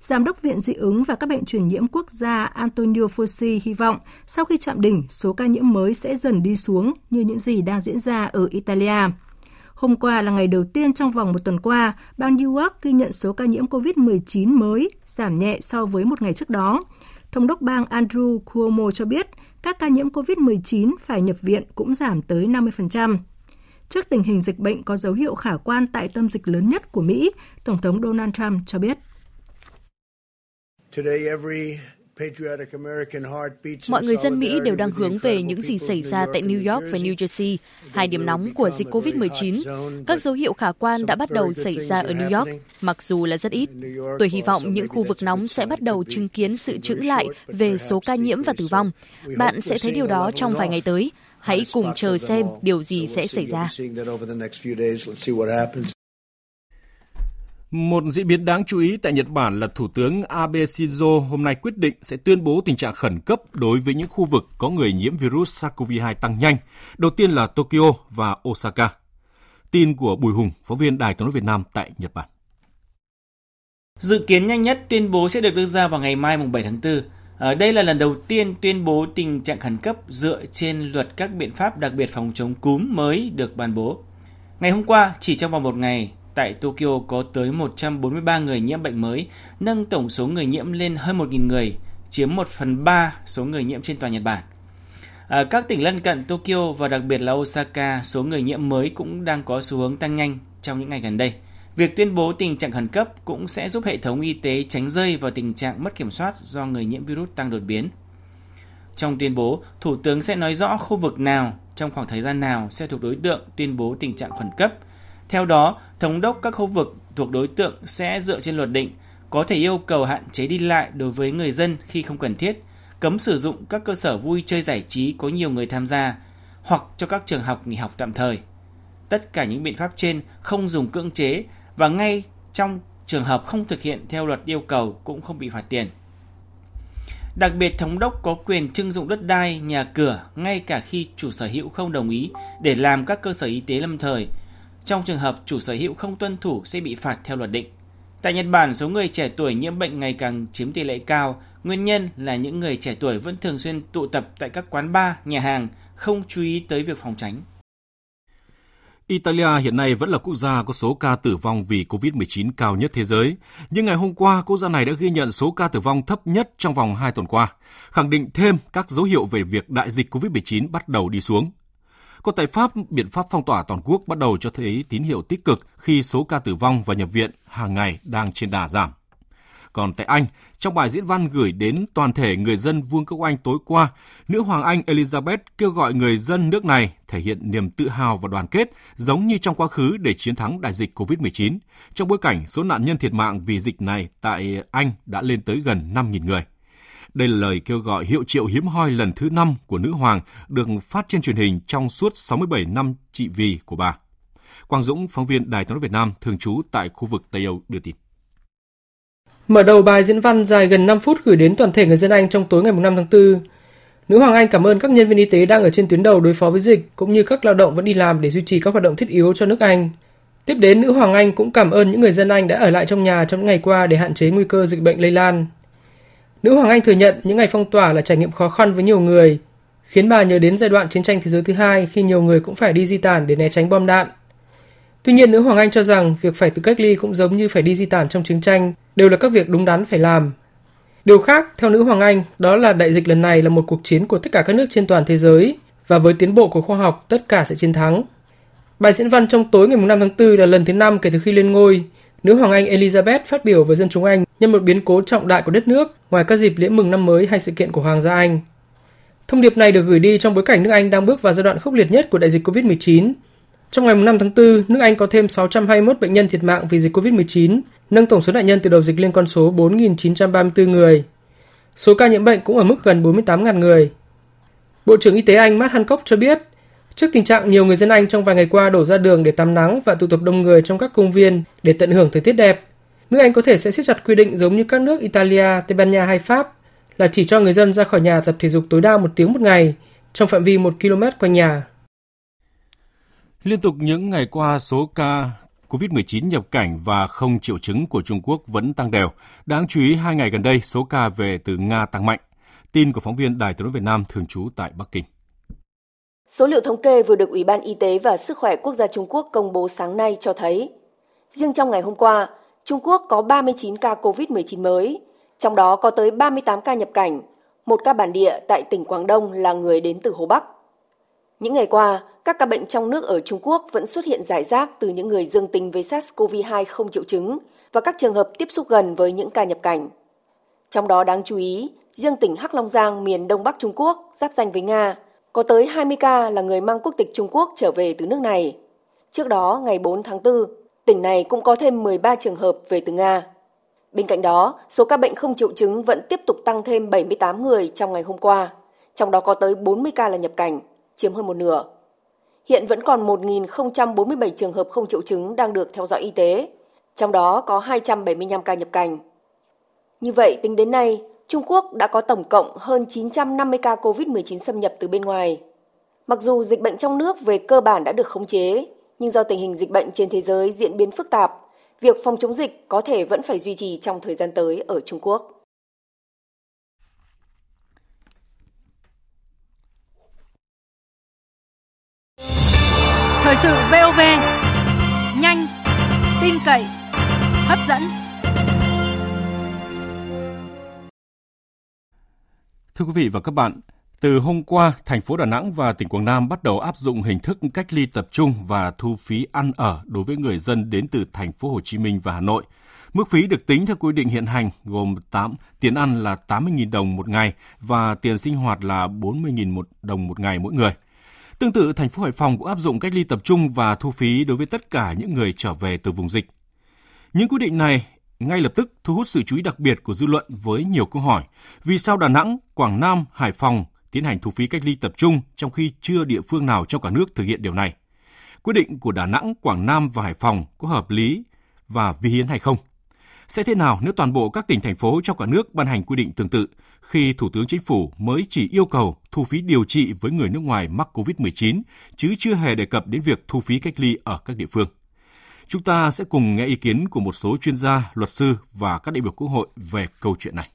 Giám đốc Viện Dị ứng và các bệnh truyền nhiễm quốc gia Antonio Fauci hy vọng sau khi chạm đỉnh, số ca nhiễm mới sẽ dần đi xuống như những gì đang diễn ra ở Italia. Hôm qua là ngày đầu tiên trong vòng một tuần qua, bang New York ghi nhận số ca nhiễm COVID-19 mới giảm nhẹ so với một ngày trước đó. Thống đốc bang Andrew Cuomo cho biết các ca nhiễm COVID-19 phải nhập viện cũng giảm tới 50%. Trước tình hình dịch bệnh có dấu hiệu khả quan tại tâm dịch lớn nhất của Mỹ, Tổng thống Donald Trump cho biết. Mọi người dân Mỹ đều đang hướng về những gì xảy ra tại New York và New Jersey, hai điểm nóng của dịch COVID-19. Các dấu hiệu khả quan đã bắt đầu xảy ra ở New York, mặc dù là rất ít. Tôi hy vọng những khu vực nóng sẽ bắt đầu chứng kiến sự chững lại về số ca nhiễm và tử vong. Bạn sẽ thấy điều đó trong vài ngày tới. Hãy cùng chờ xem điều gì sẽ xảy ra. Một diễn biến đáng chú ý tại Nhật Bản là Thủ tướng Abe Shinzo hôm nay quyết định sẽ tuyên bố tình trạng khẩn cấp đối với những khu vực có người nhiễm virus SARS-CoV-2 tăng nhanh, đầu tiên là Tokyo và Osaka. Tin của Bùi Hùng, phóng viên Đài Tiếng nói Việt Nam tại Nhật Bản. Dự kiến nhanh nhất tuyên bố sẽ được đưa ra vào ngày mai 7 tháng 4. Đây là lần đầu tiên tuyên bố tình trạng khẩn cấp dựa trên luật các biện pháp đặc biệt phòng chống cúm mới được ban bố. Ngày hôm qua, chỉ trong vòng một ngày, tại Tokyo có tới 143 người nhiễm bệnh mới, nâng tổng số người nhiễm lên hơn 1.000 người, chiếm 1/3 số người nhiễm trên toàn Nhật Bản. Ở các tỉnh lân cận Tokyo và đặc biệt là Osaka, số người nhiễm mới cũng đang có xu hướng tăng nhanh trong những ngày gần đây. Việc tuyên bố tình trạng khẩn cấp cũng sẽ giúp hệ thống y tế tránh rơi vào tình trạng mất kiểm soát do người nhiễm virus tăng đột biến. Trong tuyên bố, Thủ tướng sẽ nói rõ khu vực nào trong khoảng thời gian nào sẽ thuộc đối tượng tuyên bố tình trạng khẩn cấp. Theo đó, thống đốc các khu vực thuộc đối tượng sẽ dựa trên luật định, có thể yêu cầu hạn chế đi lại đối với người dân khi không cần thiết, cấm sử dụng các cơ sở vui chơi giải trí có nhiều người tham gia hoặc cho các trường học nghỉ học tạm thời. Tất cả những biện pháp trên không dùng cưỡng chế và ngay trong trường hợp không thực hiện theo luật yêu cầu cũng không bị phạt tiền. Đặc biệt, thống đốc có quyền trưng dụng đất đai, nhà cửa ngay cả khi chủ sở hữu không đồng ý để làm các cơ sở y tế lâm thời. Trong trường hợp chủ sở hữu không tuân thủ sẽ bị phạt theo luật định. Tại Nhật Bản, số người trẻ tuổi nhiễm bệnh ngày càng chiếm tỷ lệ cao. Nguyên nhân là những người trẻ tuổi vẫn thường xuyên tụ tập tại các quán bar, nhà hàng, không chú ý tới việc phòng tránh. Italia hiện nay vẫn là quốc gia có số ca tử vong vì COVID-19 cao nhất thế giới. Nhưng ngày hôm qua, quốc gia này đã ghi nhận số ca tử vong thấp nhất trong vòng 2 tuần qua, khẳng định thêm các dấu hiệu về việc đại dịch COVID-19 bắt đầu đi xuống. Còn tại Pháp, biện pháp phong tỏa toàn quốc bắt đầu cho thấy tín hiệu tích cực khi số ca tử vong và nhập viện hàng ngày đang trên đà giảm. Còn tại Anh, trong bài diễn văn gửi đến toàn thể người dân Vương quốc Anh tối qua, nữ hoàng Anh Elizabeth kêu gọi người dân nước này thể hiện niềm tự hào và đoàn kết giống như trong quá khứ để chiến thắng đại dịch COVID-19, trong bối cảnh số nạn nhân thiệt mạng vì dịch này tại Anh đã lên tới gần 5.000 người. Đây là lời kêu gọi hiệu triệu hiếm hoi lần thứ 5 của nữ hoàng được phát trên truyền hình trong suốt 67 năm trị vì của bà. Quang Dũng, phóng viên Đài Tiếng nói Việt Nam thường trú tại khu vực Tây Âu đưa tin. Mở đầu bài diễn văn dài gần 5 phút gửi đến toàn thể người dân Anh trong tối ngày 5 tháng 4, nữ hoàng Anh cảm ơn các nhân viên y tế đang ở trên tuyến đầu đối phó với dịch cũng như các lao động vẫn đi làm để duy trì các hoạt động thiết yếu cho nước Anh. Tiếp đến, nữ hoàng Anh cũng cảm ơn những người dân Anh đã ở lại trong nhà trong những ngày qua để hạn chế nguy cơ dịch bệnh lây lan. Nữ hoàng Anh thừa nhận những ngày phong tỏa là trải nghiệm khó khăn với nhiều người, khiến bà nhớ đến giai đoạn chiến tranh thế giới thứ hai khi nhiều người cũng phải đi di tản để né tránh bom đạn. Tuy nhiên, nữ hoàng Anh cho rằng việc phải tự cách ly cũng giống như phải đi di tản trong chiến tranh, đều là các việc đúng đắn phải làm. Điều khác, theo nữ hoàng Anh, đó là đại dịch lần này là một cuộc chiến của tất cả các nước trên toàn thế giới và với tiến bộ của khoa học, tất cả sẽ chiến thắng. Bài diễn văn trong tối ngày 5 tháng 4 là lần thứ 5 kể từ khi lên ngôi, nữ hoàng Anh Elizabeth phát biểu với dân chúng Anh nhân một biến cố trọng đại của đất nước ngoài các dịp lễ mừng năm mới hay sự kiện của Hoàng gia Anh. Thông điệp này được gửi đi trong bối cảnh nước Anh đang bước vào giai đoạn khốc liệt nhất của đại dịch COVID-19. Trong ngày 5 tháng 4, nước Anh có thêm 621 bệnh nhân thiệt mạng vì dịch COVID-19, nâng tổng số nạn nhân từ đầu dịch lên con số 4.934 người. Số ca nhiễm bệnh cũng ở mức gần 48.000 người. Bộ trưởng Y tế Anh Matt Hancock cho biết, trước tình trạng nhiều người dân Anh trong vài ngày qua đổ ra đường để tắm nắng và tụ tập đông người trong các công viên để tận hưởng thời tiết đẹp, nước Anh có thể sẽ siết chặt quy định giống như các nước Italia, Tây Ban Nha hay Pháp là chỉ cho người dân ra khỏi nhà tập thể dục tối đa 1 tiếng một ngày trong phạm vi 1 km quanh nhà. Liên tục những ngày qua, số ca COVID-19 nhập cảnh và không triệu chứng của Trung Quốc vẫn tăng đều. Đáng chú ý, 2 ngày gần đây, số ca về từ Nga tăng mạnh. Tin của phóng viên Đài Tiếng nói Việt Nam thường trú tại Bắc Kinh. Số liệu thống kê vừa được Ủy ban Y tế và Sức khỏe Quốc gia Trung Quốc công bố sáng nay cho thấy, riêng trong ngày hôm qua, Trung Quốc có 39 ca COVID-19 mới, trong đó có tới 38 ca nhập cảnh, 1 ca bản địa tại tỉnh Quảng Đông là người đến từ Hồ Bắc. Những ngày qua, các ca bệnh trong nước ở Trung Quốc vẫn xuất hiện rải rác từ những người dương tính với SARS-CoV-2 không triệu chứng và các trường hợp tiếp xúc gần với những ca nhập cảnh. Trong đó đáng chú ý, riêng tỉnh Hắc Long Giang miền Đông Bắc Trung Quốc giáp ranh với Nga, có tới 20 ca là người mang quốc tịch Trung Quốc trở về từ nước này. Trước đó, ngày 4 tháng 4, tỉnh này cũng có thêm 13 trường hợp về từ Nga. Bên cạnh đó, số ca bệnh không triệu chứng vẫn tiếp tục tăng thêm 78 người trong ngày hôm qua, trong đó có tới 40 ca là nhập cảnh, chiếm hơn một nửa. Hiện vẫn còn 1.047 trường hợp không triệu chứng đang được theo dõi y tế, trong đó có 275 ca nhập cảnh. Như vậy, tính đến nay, Trung Quốc đã có tổng cộng hơn 950 ca COVID-19 xâm nhập từ bên ngoài. Mặc dù dịch bệnh trong nước về cơ bản đã được khống chế, nhưng do tình hình dịch bệnh trên thế giới diễn biến phức tạp, việc phòng chống dịch có thể vẫn phải duy trì trong thời gian tới ở Trung Quốc. Thời sự VOV, nhanh, tin cậy, hấp dẫn. Thưa quý vị và các bạn, Từ hôm qua, thành phố Đà Nẵng và tỉnh Quảng Nam bắt đầu áp dụng hình thức cách ly tập trung và thu phí ăn ở đối với người dân đến từ thành phố Hồ Chí Minh và Hà Nội. Mức phí được tính theo quy định hiện hành gồm tiền ăn là 80.000 đồng một ngày và tiền sinh hoạt là 40.000 đồng một ngày mỗi người. Tương tự, thành phố Hải Phòng cũng áp dụng cách ly tập trung và thu phí đối với tất cả những người trở về từ vùng dịch. Những quy định này ngay lập tức thu hút sự chú ý đặc biệt của dư luận với nhiều câu hỏi. Vì sao Đà Nẵng, Quảng Nam, Hải Phòng tiến hành thu phí cách ly tập trung trong khi chưa địa phương nào trong cả nước thực hiện điều này? Quyết định của Đà Nẵng, Quảng Nam và Hải Phòng có hợp lý và vi hiến hay không? Sẽ thế nào nếu toàn bộ các tỉnh, thành phố trong cả nước ban hành quy định tương tự khi Thủ tướng Chính phủ mới chỉ yêu cầu thu phí điều trị với người nước ngoài mắc COVID-19 chứ chưa hề đề cập đến việc thu phí cách ly ở các địa phương? Chúng ta sẽ cùng nghe ý kiến của một số chuyên gia, luật sư và các đại biểu Quốc hội về câu chuyện này.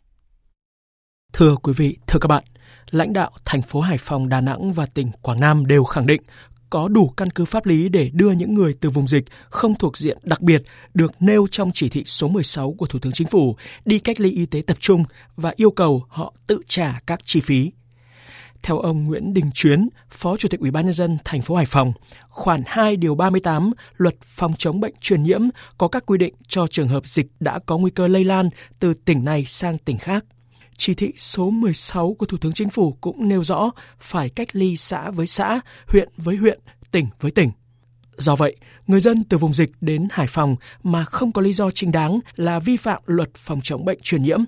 Thưa quý vị, thưa các bạn, lãnh đạo thành phố Hải Phòng, Đà Nẵng và tỉnh Quảng Nam đều khẳng định có đủ căn cứ pháp lý để đưa những người từ vùng dịch không thuộc diện đặc biệt được nêu trong chỉ thị số 16 của Thủ tướng Chính phủ đi cách ly y tế tập trung và yêu cầu họ tự trả các chi phí. Theo ông Nguyễn Đình Chuyến, Phó Chủ tịch Ủy ban nhân dân thành phố Hải Phòng, khoản 2 điều 38 Luật phòng chống bệnh truyền nhiễm có các quy định cho trường hợp dịch đã có nguy cơ lây lan từ tỉnh này sang tỉnh khác. Chỉ thị số 16 của Thủ tướng Chính phủ cũng nêu rõ phải cách ly xã với xã, huyện với huyện, tỉnh với tỉnh. Do vậy, người dân từ vùng dịch đến Hải Phòng mà không có lý do chính đáng là vi phạm Luật phòng chống bệnh truyền nhiễm.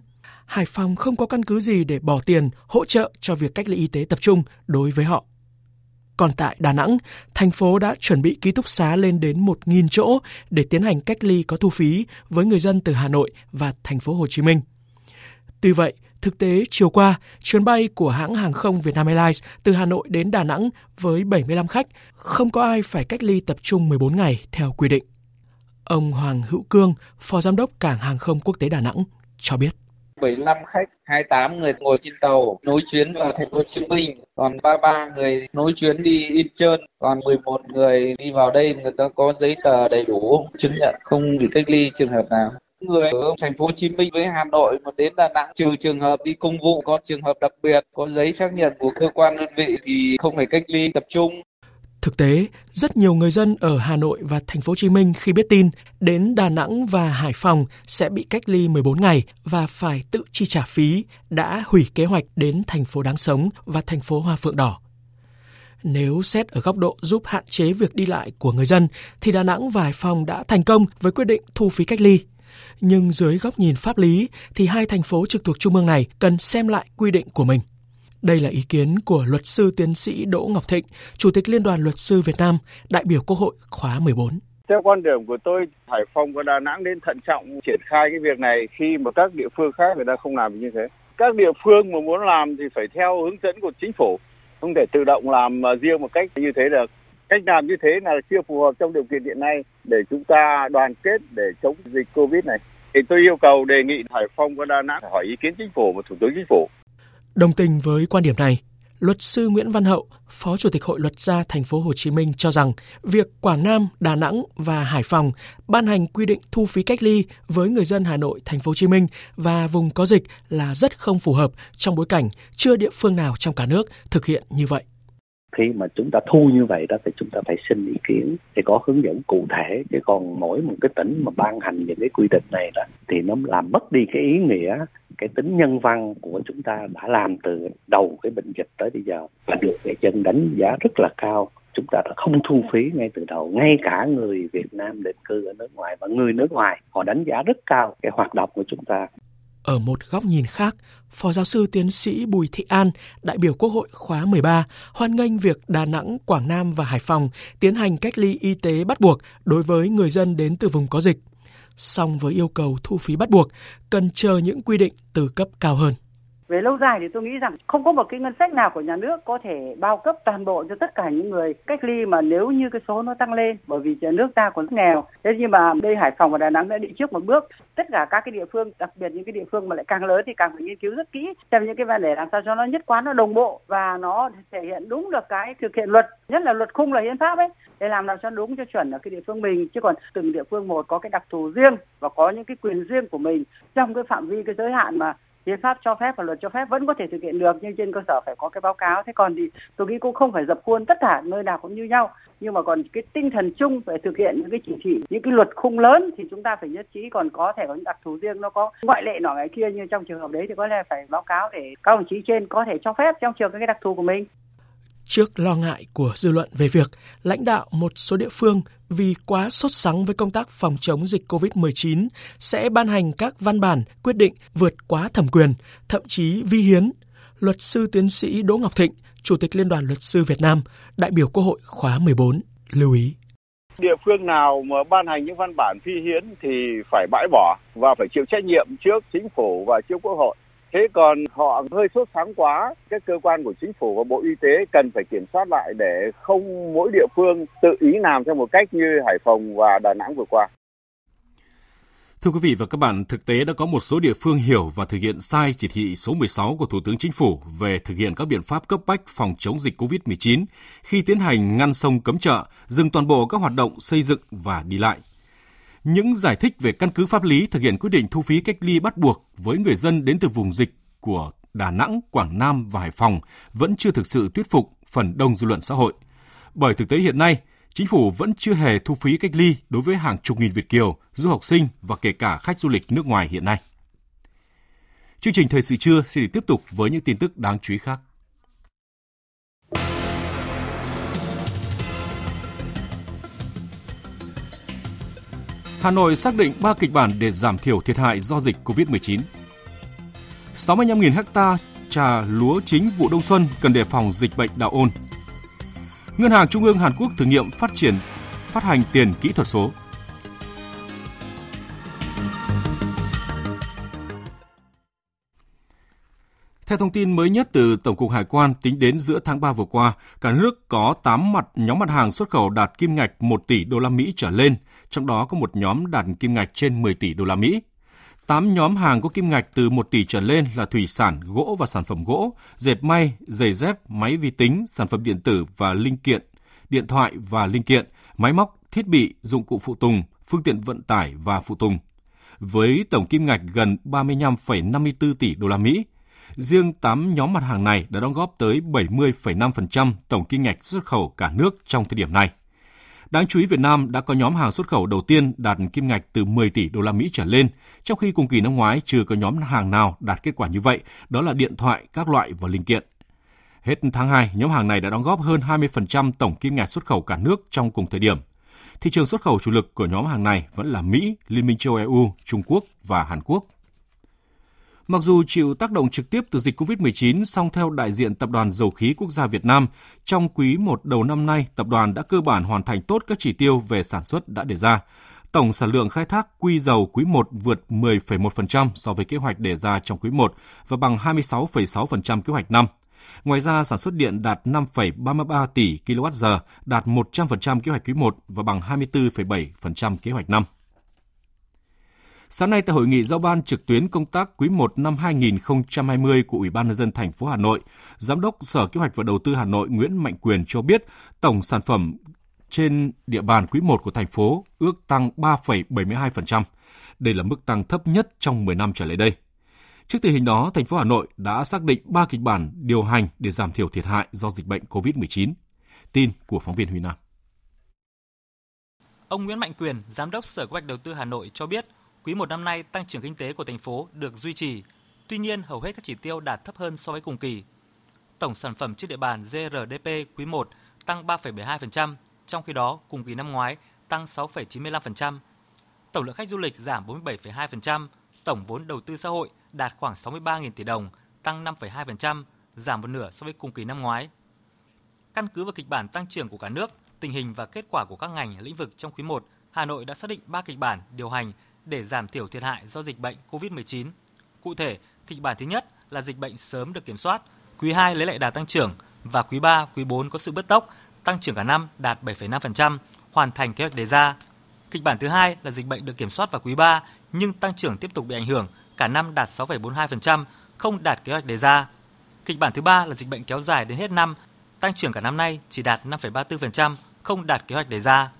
Hải Phòng không có căn cứ gì để bỏ tiền hỗ trợ cho việc cách ly y tế tập trung đối với họ. Còn tại Đà Nẵng, thành phố đã chuẩn bị ký túc xá lên đến 1.000 chỗ để tiến hành cách ly có thu phí với người dân từ Hà Nội và thành phố Hồ Chí Minh. Tuy vậy, thực tế, chiều qua, chuyến bay của hãng hàng không Vietnam Airlines từ Hà Nội đến Đà Nẵng với 75 khách, không có ai phải cách ly tập trung 14 ngày theo quy định. Ông Hoàng Hữu Cương, Phó Giám đốc Cảng Hàng không Quốc tế Đà Nẵng, cho biết. 75 khách, 28 người ngồi trên tàu, nối chuyến vào thành phố Hồ Chí Minh, còn 33 người nối chuyến đi Incheon, còn 11 người đi vào đây, người ta có giấy tờ đầy đủ, chứng nhận không bị cách ly trường hợp nào. Người ở thành phố Hồ Chí Minh với Hà Nội mà đến Đà Nẵng, trừ trường hợp đi công vụ, có trường hợp đặc biệt, có giấy xác nhận của cơ quan đơn vị thì không phải cách ly tập trung. Thực tế, rất nhiều người dân ở Hà Nội và thành phố Hồ Chí Minh khi biết tin đến Đà Nẵng và Hải Phòng sẽ bị cách ly 14 ngày và phải tự chi trả phí đã hủy kế hoạch đến thành phố Đáng Sống và thành phố Hoa Phượng Đỏ. Nếu xét ở góc độ giúp hạn chế việc đi lại của người dân thì Đà Nẵng và Hải Phòng đã thành công với quyết định thu phí cách ly. Nhưng dưới góc nhìn pháp lý thì hai thành phố trực thuộc trung ương này cần xem lại quy định của mình. Đây là ý kiến của luật sư tiến sĩ Đỗ Ngọc Thịnh, Chủ tịch Liên đoàn Luật sư Việt Nam, đại biểu Quốc hội khóa 14. Theo quan điểm của tôi, Hải Phòng và Đà Nẵng nên thận trọng triển khai cái việc này khi mà các địa phương khác người ta không làm như thế. Các địa phương mà muốn làm thì phải theo hướng dẫn của chính phủ, không thể tự động làm riêng một cách như thế được. Cách làm như thế là chưa phù hợp trong điều kiện hiện nay để chúng ta đoàn kết để chống dịch Covid này. Thì tôi yêu cầu đề nghị Hải Phòng và Đà Nẵng hỏi ý kiến chính phủ và Thủ tướng Chính phủ. Đồng tình với quan điểm này, luật sư Nguyễn Văn Hậu, Phó Chủ tịch Hội Luật gia Thành phố Hồ Chí Minh cho rằng việc Quảng Nam, Đà Nẵng và Hải Phòng ban hành quy định thu phí cách ly với người dân Hà Nội, Thành phố Hồ Chí Minh và vùng có dịch là rất không phù hợp trong bối cảnh chưa địa phương nào trong cả nước thực hiện như vậy. Khi mà chúng ta thu như vậy đó thì chúng ta phải xin ý kiến để có hướng dẫn cụ thể, chứ còn mỗi một cái tỉnh mà ban hành những cái quy định này đó thì nó làm mất đi cái ý nghĩa, cái tính nhân văn của chúng ta đã làm từ đầu cái bệnh dịch tới bây giờ và được người dân đánh giá rất là cao. Chúng ta đã không thu phí ngay từ đầu, ngay cả người Việt Nam định cư ở nước ngoài và người nước ngoài họ đánh giá rất cao cái hoạt động của chúng ta. Ở một góc nhìn khác, Phó giáo sư tiến sĩ Bùi Thị An, đại biểu Quốc hội khóa 13, hoan nghênh việc Đà Nẵng, Quảng Nam và Hải Phòng tiến hành cách ly y tế bắt buộc đối với người dân đến từ vùng có dịch. Song với yêu cầu thu phí bắt buộc, cần chờ những quy định từ cấp cao hơn. Về lâu dài thì tôi nghĩ rằng không có một cái ngân sách nào của nhà nước có thể bao cấp toàn bộ cho tất cả những người cách ly mà nếu như cái số nó tăng lên, bởi vì nước ta còn rất nghèo. Thế nhưng mà đây Hải Phòng và Đà Nẵng đã đi trước một bước. Tất cả các cái địa phương, đặc biệt những cái địa phương mà lại càng lớn thì càng phải nghiên cứu rất kỹ xem những cái vấn đề làm sao cho nó nhất quán, nó đồng bộ và nó thể hiện đúng được cái thực hiện luật, nhất là luật khung là hiến pháp ấy, để làm cho đúng cho chuẩn ở cái địa phương mình, chứ còn từng địa phương một có cái đặc thù riêng và có những cái quyền riêng của mình trong cái phạm vi cái giới hạn mà hiến pháp cho phép và luật cho phép vẫn có thể thực hiện được, nhưng trên cơ sở phải có cái báo cáo. Thế còn thì tôi nghĩ cũng không phải dập khuôn tất cả nơi nào cũng như nhau, nhưng mà còn cái tinh thần chung phải thực hiện những cái chỉ thị, những cái luật khung lớn thì chúng ta phải nhất trí. Còn có thể có những đặc thù riêng, nó có ngoại lệ nọ ngày kia, nhưng trong trường hợp đấy thì có lẽ phải báo cáo để các đồng chí trên có thể cho phép trong trường cái đặc thù của mình. Trước lo ngại của dư luận về việc lãnh đạo một số địa phương vì quá sốt sắng với công tác phòng chống dịch COVID-19 sẽ ban hành các văn bản quyết định vượt quá thẩm quyền, thậm chí vi hiến, luật sư tiến sĩ Đỗ Ngọc Thịnh, Chủ tịch Liên đoàn Luật sư Việt Nam, đại biểu Quốc hội khóa 14, lưu ý. Địa phương nào mà ban hành những văn bản vi hiến thì phải bãi bỏ và phải chịu trách nhiệm trước chính phủ và trước Quốc hội. Thế còn họ hơi sốt sắng quá, các cơ quan của chính phủ và Bộ Y tế cần phải kiểm soát lại để không mỗi địa phương tự ý làm theo một cách như Hải Phòng và Đà Nẵng vừa qua. Thưa quý vị và các bạn, thực tế đã có một số địa phương hiểu và thực hiện sai chỉ thị số 16 của Thủ tướng Chính phủ về thực hiện các biện pháp cấp bách phòng chống dịch COVID-19 khi tiến hành ngăn sông cấm chợ, dừng toàn bộ các hoạt động xây dựng và đi lại. Những giải thích về căn cứ pháp lý thực hiện quyết định thu phí cách ly bắt buộc với người dân đến từ vùng dịch của Đà Nẵng, Quảng Nam và Hải Phòng vẫn chưa thực sự thuyết phục phần đông dư luận xã hội. Bởi thực tế hiện nay, chính phủ vẫn chưa hề thu phí cách ly đối với hàng chục nghìn Việt kiều, du học sinh và kể cả khách du lịch nước ngoài hiện nay. Chương trình Thời sự trưa sẽ tiếp tục với những tin tức đáng chú ý khác. Hà Nội xác định 3 kịch bản để giảm thiểu thiệt hại do dịch COVID-19. 65.000 ha trà lúa chính vụ đông xuân cần đề phòng dịch bệnh đạo ôn. Ngân hàng Trung ương Hàn Quốc thử nghiệm phát hành tiền kỹ thuật số. Theo thông tin mới nhất từ Tổng cục Hải quan, tính đến giữa tháng 3 vừa qua, cả nước có 8 nhóm mặt hàng xuất khẩu đạt kim ngạch 1 tỷ đô la Mỹ trở lên, trong đó có một nhóm đạt kim ngạch trên 10 tỷ đô la Mỹ. 8 nhóm hàng có kim ngạch từ 1 tỷ trở lên là thủy sản, gỗ và sản phẩm gỗ, dệt may, giày dép, máy vi tính, sản phẩm điện tử và linh kiện, điện thoại và linh kiện, máy móc, thiết bị, dụng cụ phụ tùng, phương tiện vận tải và phụ tùng. Với tổng kim ngạch gần 35,54 tỷ đô la Mỹ, riêng 8 nhóm mặt hàng này đã đóng góp tới 70,5% tổng kim ngạch xuất khẩu cả nước trong thời điểm này. Đáng chú ý, Việt Nam đã có nhóm hàng xuất khẩu đầu tiên đạt kim ngạch từ 10 tỷ đô la Mỹ trở lên, trong khi cùng kỳ năm ngoái chưa có nhóm hàng nào đạt kết quả như vậy, đó là điện thoại, các loại và linh kiện. Hết tháng 2, nhóm hàng này đã đóng góp hơn 20% tổng kim ngạch xuất khẩu cả nước trong cùng thời điểm. Thị trường xuất khẩu chủ lực của nhóm hàng này vẫn là Mỹ, Liên minh châu EU, Trung Quốc và Hàn Quốc. Mặc dù chịu tác động trực tiếp từ dịch COVID-19, song theo đại diện Tập đoàn Dầu khí Quốc gia Việt Nam, trong quý 1 đầu năm nay, tập đoàn đã cơ bản hoàn thành tốt các chỉ tiêu về sản xuất đã đề ra. Tổng sản lượng khai thác quy dầu quý 1 vượt 10,1% so với kế hoạch đề ra trong quý 1 và bằng 26,6% kế hoạch năm. Ngoài ra, sản xuất điện đạt 5,33 tỷ kWh, đạt 100% kế hoạch quý 1 và bằng 24,7% kế hoạch năm. Sáng nay tại hội nghị giao ban trực tuyến công tác quý 1 năm 2020 của Ủy ban nhân dân thành phố Hà Nội, Giám đốc Sở Kế hoạch và Đầu tư Hà Nội Nguyễn Mạnh Quyền cho biết tổng sản phẩm trên địa bàn quý 1 của thành phố ước tăng 3,72%. Đây là mức tăng thấp nhất trong 10 năm trở lại đây. Trước tình hình đó, thành phố Hà Nội đã xác định 3 kịch bản điều hành để giảm thiểu thiệt hại do dịch bệnh COVID-19. Tin của phóng viên Huy Nam. Ông Nguyễn Mạnh Quyền, Giám đốc Sở Kế hoạch Đầu tư Hà Nội cho biết quý 1 năm nay, tăng trưởng kinh tế của thành phố được duy trì, tuy nhiên hầu hết các chỉ tiêu đạt thấp hơn so với cùng kỳ. Tổng sản phẩm trên địa bàn GRDP quý 1 tăng 3,72%, trong khi đó cùng kỳ năm ngoái tăng 6,95%. Tổng lượng khách du lịch giảm 47,2%, tổng vốn đầu tư xã hội đạt khoảng 63.000 tỷ đồng, tăng 5,2%, giảm một nửa so với cùng kỳ năm ngoái. Căn cứ vào kịch bản tăng trưởng của cả nước, tình hình và kết quả của các ngành lĩnh vực trong quý 1, Hà Nội đã xác định 3 kịch bản điều hành để giảm thiểu thiệt hại do dịch bệnh COVID-19. Cụ thể, kịch bản thứ nhất là dịch bệnh sớm được kiểm soát, quý 2 lấy lại đà tăng trưởng và quý 3, quý 4 có sự bứt tốc, tăng trưởng cả năm đạt 7,5%, hoàn thành kế hoạch đề ra. Kịch bản thứ hai là dịch bệnh được kiểm soát vào quý 3 nhưng tăng trưởng tiếp tục bị ảnh hưởng, cả năm đạt 6,42%, không đạt kế hoạch đề ra. Kịch bản thứ ba là dịch bệnh kéo dài đến hết năm, tăng trưởng cả năm nay chỉ đạt 5,34%, không đạt kế hoạch đề ra.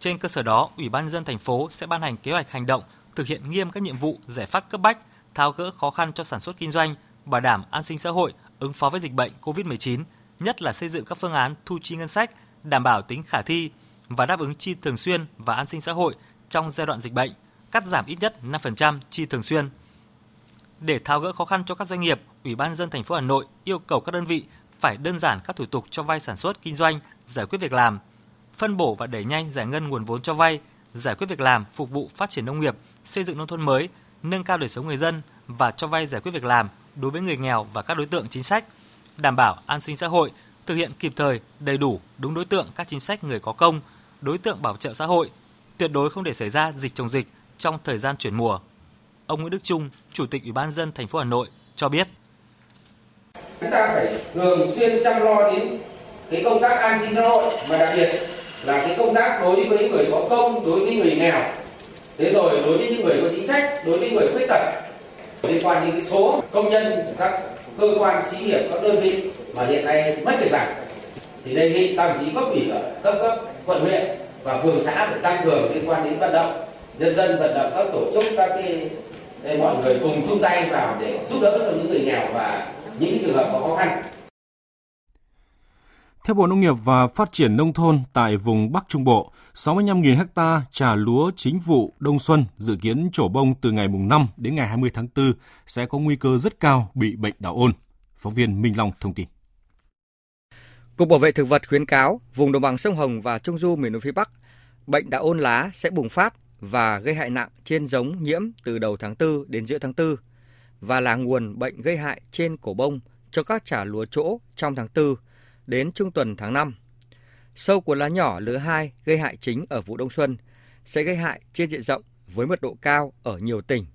Trên cơ sở đó, Ủy ban nhân dân thành phố sẽ ban hành kế hoạch hành động thực hiện nghiêm các nhiệm vụ giải pháp cấp bách tháo gỡ khó khăn cho sản xuất kinh doanh, bảo đảm an sinh xã hội, ứng phó với dịch bệnh COVID-19, nhất là xây dựng các phương án thu chi ngân sách, đảm bảo tính khả thi và đáp ứng chi thường xuyên và an sinh xã hội trong giai đoạn dịch bệnh, cắt giảm ít nhất 5% chi thường xuyên. Để tháo gỡ khó khăn cho các doanh nghiệp, Ủy ban nhân dân thành phố Hà Nội yêu cầu các đơn vị phải đơn giản các thủ tục cho vay sản xuất kinh doanh, giải quyết việc làm, phân bổ và đẩy nhanh giải ngân nguồn vốn cho vay, giải quyết việc làm phục vụ phát triển nông nghiệp, xây dựng nông thôn mới, nâng cao đời sống người dân và cho vay giải quyết việc làm đối với người nghèo và các đối tượng chính sách, đảm bảo an sinh xã hội, thực hiện kịp thời, đầy đủ, đúng đối tượng các chính sách người có công, đối tượng bảo trợ xã hội, tuyệt đối không để xảy ra dịch chồng dịch trong thời gian chuyển mùa. Ông Nguyễn Đức Trung, Chủ tịch Ủy ban nhân dân thành phố Hà Nội cho biết: Chúng ta phải thường xuyên chăm lo đến cái công tác an sinh xã hội, mà đặc biệt là cái công tác đối với người có công, đối với người nghèo, thế rồi đối với những người có chính sách, đối với người khuyết tật. Liên quan đến cái số công nhân của các cơ quan, xí nghiệp, các đơn vị mà hiện nay mất việc làm, thì đề nghị các đồng chí cấp ủy ở các cấp quận huyện và phường xã phải tăng cường liên quan đến vận động nhân dân, vận động các tổ chức, các mọi người cùng chung tay vào để giúp đỡ cho những người nghèo và những trường hợp có khó khăn. Theo Bộ Nông nghiệp và Phát triển Nông thôn, tại vùng Bắc Trung Bộ, 65.000 ha trà lúa chính vụ đông xuân dự kiến trổ bông từ ngày 5 đến ngày 20 tháng 4 sẽ có nguy cơ rất cao bị bệnh đạo ôn. Phóng viên Minh Long thông tin. Cục Bảo vệ Thực vật khuyến cáo vùng đồng bằng sông Hồng và Trung Du miền núi phía Bắc, bệnh đạo ôn lá sẽ bùng phát và gây hại nặng trên giống nhiễm từ đầu tháng 4 đến giữa tháng 4 và là nguồn bệnh gây hại trên cổ bông cho các trà lúa trỗ trong tháng 4 đến trung tuần tháng 5. Sâu của lá nhỏ lứa 2 gây hại chính ở vụ đông xuân sẽ gây hại trên diện rộng với mật độ cao ở nhiều tỉnh,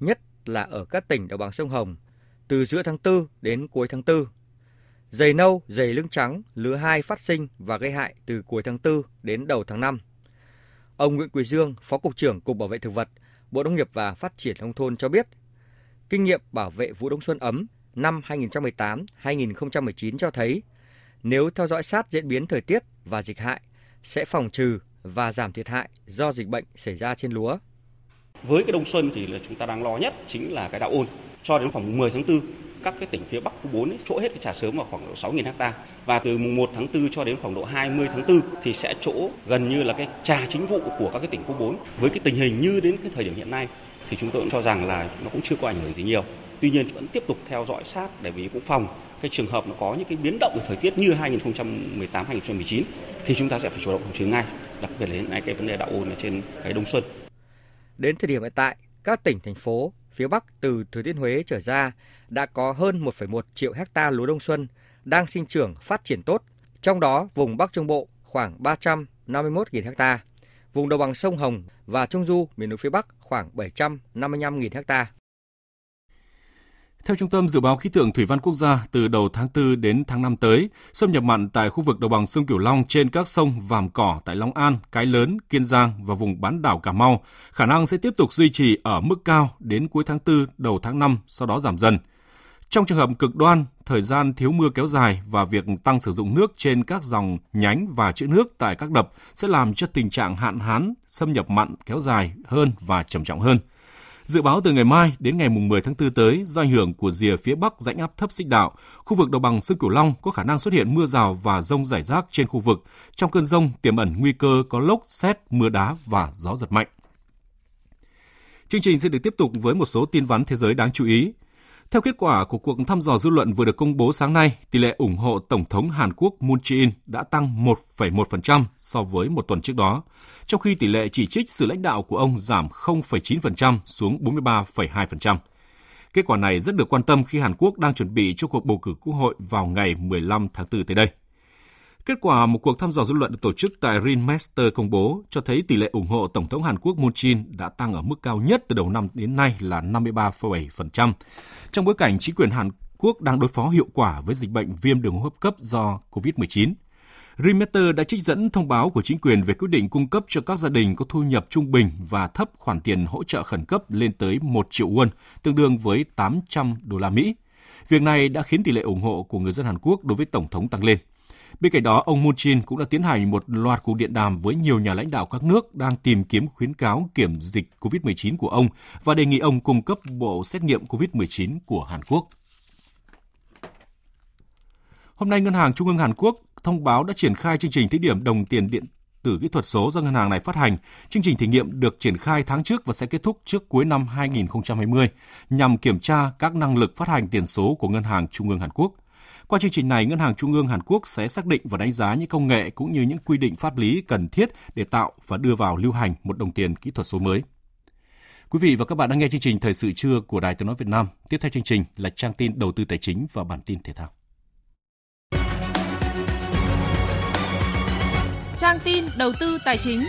nhất là ở các tỉnh đồng bằng sông Hồng từ giữa tháng 4 đến cuối tháng 4. Dày nâu, dày lưng trắng lứa 2 phát sinh và gây hại từ cuối tháng 4 đến đầu tháng 5. Ông Nguyễn Quý Dương, Phó Cục trưởng Cục Bảo vệ Thực vật, Bộ Nông nghiệp và Phát triển Nông thôn cho biết, kinh nghiệm bảo vệ vụ đông xuân ấm năm 2018-2019 cho thấy, nếu theo dõi sát diễn biến thời tiết và dịch hại, sẽ phòng trừ và giảm thiệt hại do dịch bệnh xảy ra trên lúa. Với cái đông xuân thì là chúng ta đang lo nhất chính là cái đạo ôn. Cho đến khoảng 10 tháng 4, các cái tỉnh phía Bắc khu 4 trỗ hết cái trà sớm vào khoảng độ 6.000 ha. Và từ mùng 1 tháng 4 cho đến khoảng độ 20 tháng 4 thì sẽ trỗ gần như là cái trà chính vụ của các cái tỉnh khu 4. Với cái tình hình như đến cái thời điểm hiện nay thì chúng tôi cũng cho rằng là nó cũng chưa có ảnh hưởng gì nhiều. Tuy nhiên vẫn tiếp tục theo dõi sát để vì cũng phòng cái trường hợp nó có những cái biến động về thời tiết như 2018-2019 thì chúng ta sẽ phải chủ động phòng trừ ngay, đặc biệt là hiện nay cái vấn đề đạo ôn ở trên cái đông xuân. Đến thời điểm hiện tại, các tỉnh thành phố phía Bắc từ Thừa Thiên Huế trở ra đã có hơn 1,1 triệu ha lúa đông xuân đang sinh trưởng phát triển tốt, trong đó vùng Bắc Trung Bộ khoảng 351.000 ha, vùng đồng bằng sông Hồng và Trung Du miền núi phía Bắc khoảng 755.000 ha. Theo Trung tâm Dự báo Khí tượng Thủy văn Quốc gia, từ đầu tháng 4 đến tháng 5 tới, xâm nhập mặn tại khu vực đồng bằng sông Cửu Long trên các sông Vàm Cỏ tại Long An, Cái Lớn, Kiên Giang và vùng bán đảo Cà Mau khả năng sẽ tiếp tục duy trì ở mức cao đến cuối tháng 4, đầu tháng 5, sau đó giảm dần. Trong trường hợp cực đoan, thời gian thiếu mưa kéo dài và việc tăng sử dụng nước trên các dòng nhánh và trữ nước tại các đập sẽ làm cho tình trạng hạn hán, xâm nhập mặn kéo dài hơn và trầm trọng hơn. Dự báo từ ngày mai đến ngày 10 tháng 4 tới, do ảnh hưởng của rìa phía Bắc rãnh áp thấp xích đạo, khu vực đồng bằng sông Cửu Long có khả năng xuất hiện mưa rào và dông rải rác trên khu vực. Trong cơn dông tiềm ẩn nguy cơ có lốc, sét, mưa đá và gió giật mạnh. Chương trình sẽ được tiếp tục với một số tin vắn thế giới đáng chú ý. Theo kết quả của cuộc thăm dò dư luận vừa được công bố sáng nay, tỷ lệ ủng hộ Tổng thống Hàn Quốc Moon Jae-in đã tăng 1,1% so với một tuần trước đó, trong khi tỷ lệ chỉ trích sự lãnh đạo của ông giảm 0,9% xuống 43,2%. Kết quả này rất được quan tâm khi Hàn Quốc đang chuẩn bị cho cuộc bầu cử quốc hội vào ngày 15 tháng 4 tới đây. Kết quả một cuộc thăm dò dư luận được tổ chức tại Ringmaster công bố cho thấy tỷ lệ ủng hộ Tổng thống Hàn Quốc Moon Jae-in đã tăng ở mức cao nhất từ đầu năm đến nay là 53,7%, trong bối cảnh chính quyền Hàn Quốc đang đối phó hiệu quả với dịch bệnh viêm đường hô hấp cấp do COVID-19. Ringmaster đã trích dẫn thông báo của chính quyền về quyết định cung cấp cho các gia đình có thu nhập trung bình và thấp khoản tiền hỗ trợ khẩn cấp lên tới 1 triệu won, tương đương với $800. Việc này đã khiến tỷ lệ ủng hộ của người dân Hàn Quốc đối với Tổng thống tăng lên. Bên cạnh đó, ông Moon Jae-in cũng đã tiến hành một loạt cuộc điện đàm với nhiều nhà lãnh đạo các nước đang tìm kiếm khuyến cáo kiểm dịch COVID-19 của ông và đề nghị ông cung cấp bộ xét nghiệm COVID-19 của Hàn Quốc. Hôm nay, Ngân hàng Trung ương Hàn Quốc thông báo đã triển khai chương trình thí điểm đồng tiền điện tử kỹ thuật số do ngân hàng này phát hành. Chương trình thử nghiệm được triển khai tháng trước và sẽ kết thúc trước cuối năm 2020 nhằm kiểm tra các năng lực phát hành tiền số của Ngân hàng Trung ương Hàn Quốc. Qua chương trình này, Ngân hàng Trung ương Hàn Quốc sẽ xác định và đánh giá những công nghệ cũng như những quy định pháp lý cần thiết để tạo và đưa vào lưu hành một đồng tiền kỹ thuật số mới. Quý vị và các bạn đang nghe chương trình Thời sự trưa của Đài Tiếng Nói Việt Nam. Tiếp theo chương trình là trang tin đầu tư tài chính và bản tin thể thao. Trang tin đầu tư tài chính.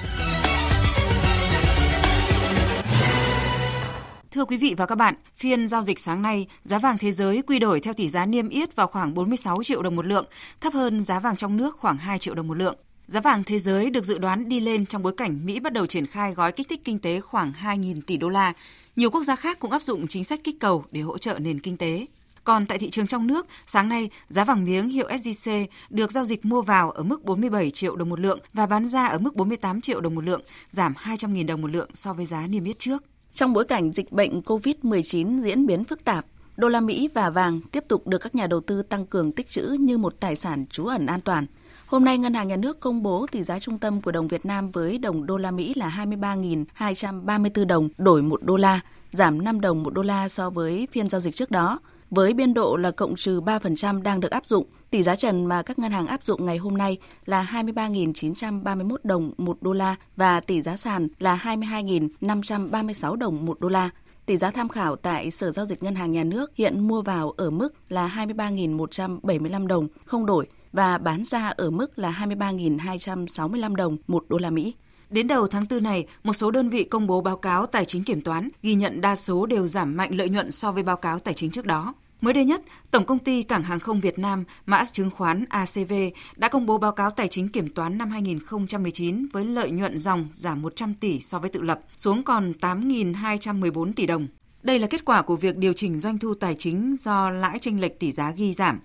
Thưa quý vị và các bạn, phiên giao dịch sáng nay, giá vàng thế giới quy đổi theo tỷ giá niêm yết vào khoảng 46 triệu đồng một lượng, thấp hơn giá vàng trong nước khoảng 2 triệu đồng một lượng. Giá vàng thế giới được dự đoán đi lên trong bối cảnh Mỹ bắt đầu triển khai gói kích thích kinh tế khoảng 2.000 tỷ đô la. Nhiều quốc gia khác cũng áp dụng chính sách kích cầu để hỗ trợ nền kinh tế. Còn tại thị trường trong nước, sáng nay, giá vàng miếng hiệu SJC được giao dịch mua vào ở mức 47 triệu đồng một lượng và bán ra ở mức 48 triệu đồng một lượng, giảm 200.000 đồng một lượng so với giá niêm yết trước. Trong bối cảnh dịch bệnh COVID-19 diễn biến phức tạp, đô la Mỹ và vàng tiếp tục được các nhà đầu tư tăng cường tích trữ như một tài sản trú ẩn an toàn. Hôm nay, Ngân hàng Nhà nước công bố tỷ giá trung tâm của đồng Việt Nam với đồng đô la Mỹ là 23.234 đồng đổi 1 đô la, giảm 5 đồng 1 đô la so với phiên giao dịch trước đó. Với biên độ là cộng trừ 3% đang được áp dụng, tỷ giá trần mà các ngân hàng áp dụng ngày hôm nay là 23.931 đồng 1 đô la và tỷ giá sàn là 22.536 đồng 1 đô la. Tỷ giá tham khảo tại Sở Giao dịch Ngân hàng Nhà nước hiện mua vào ở mức là 23.175 đồng không đổi và bán ra ở mức là 23.265 đồng 1 đô la Mỹ. Đến đầu tháng 4 này, một số đơn vị công bố báo cáo tài chính kiểm toán, ghi nhận đa số đều giảm mạnh lợi nhuận so với báo cáo tài chính trước đó. Mới đây nhất, Tổng công ty Cảng hàng không Việt Nam, mã chứng khoán ACV, đã công bố báo cáo tài chính kiểm toán năm 2019 với lợi nhuận ròng giảm 100 tỷ so với tự lập, xuống còn 8.214 tỷ đồng. Đây là kết quả của việc điều chỉnh doanh thu tài chính do lãi chênh lệch tỷ giá ghi giảm.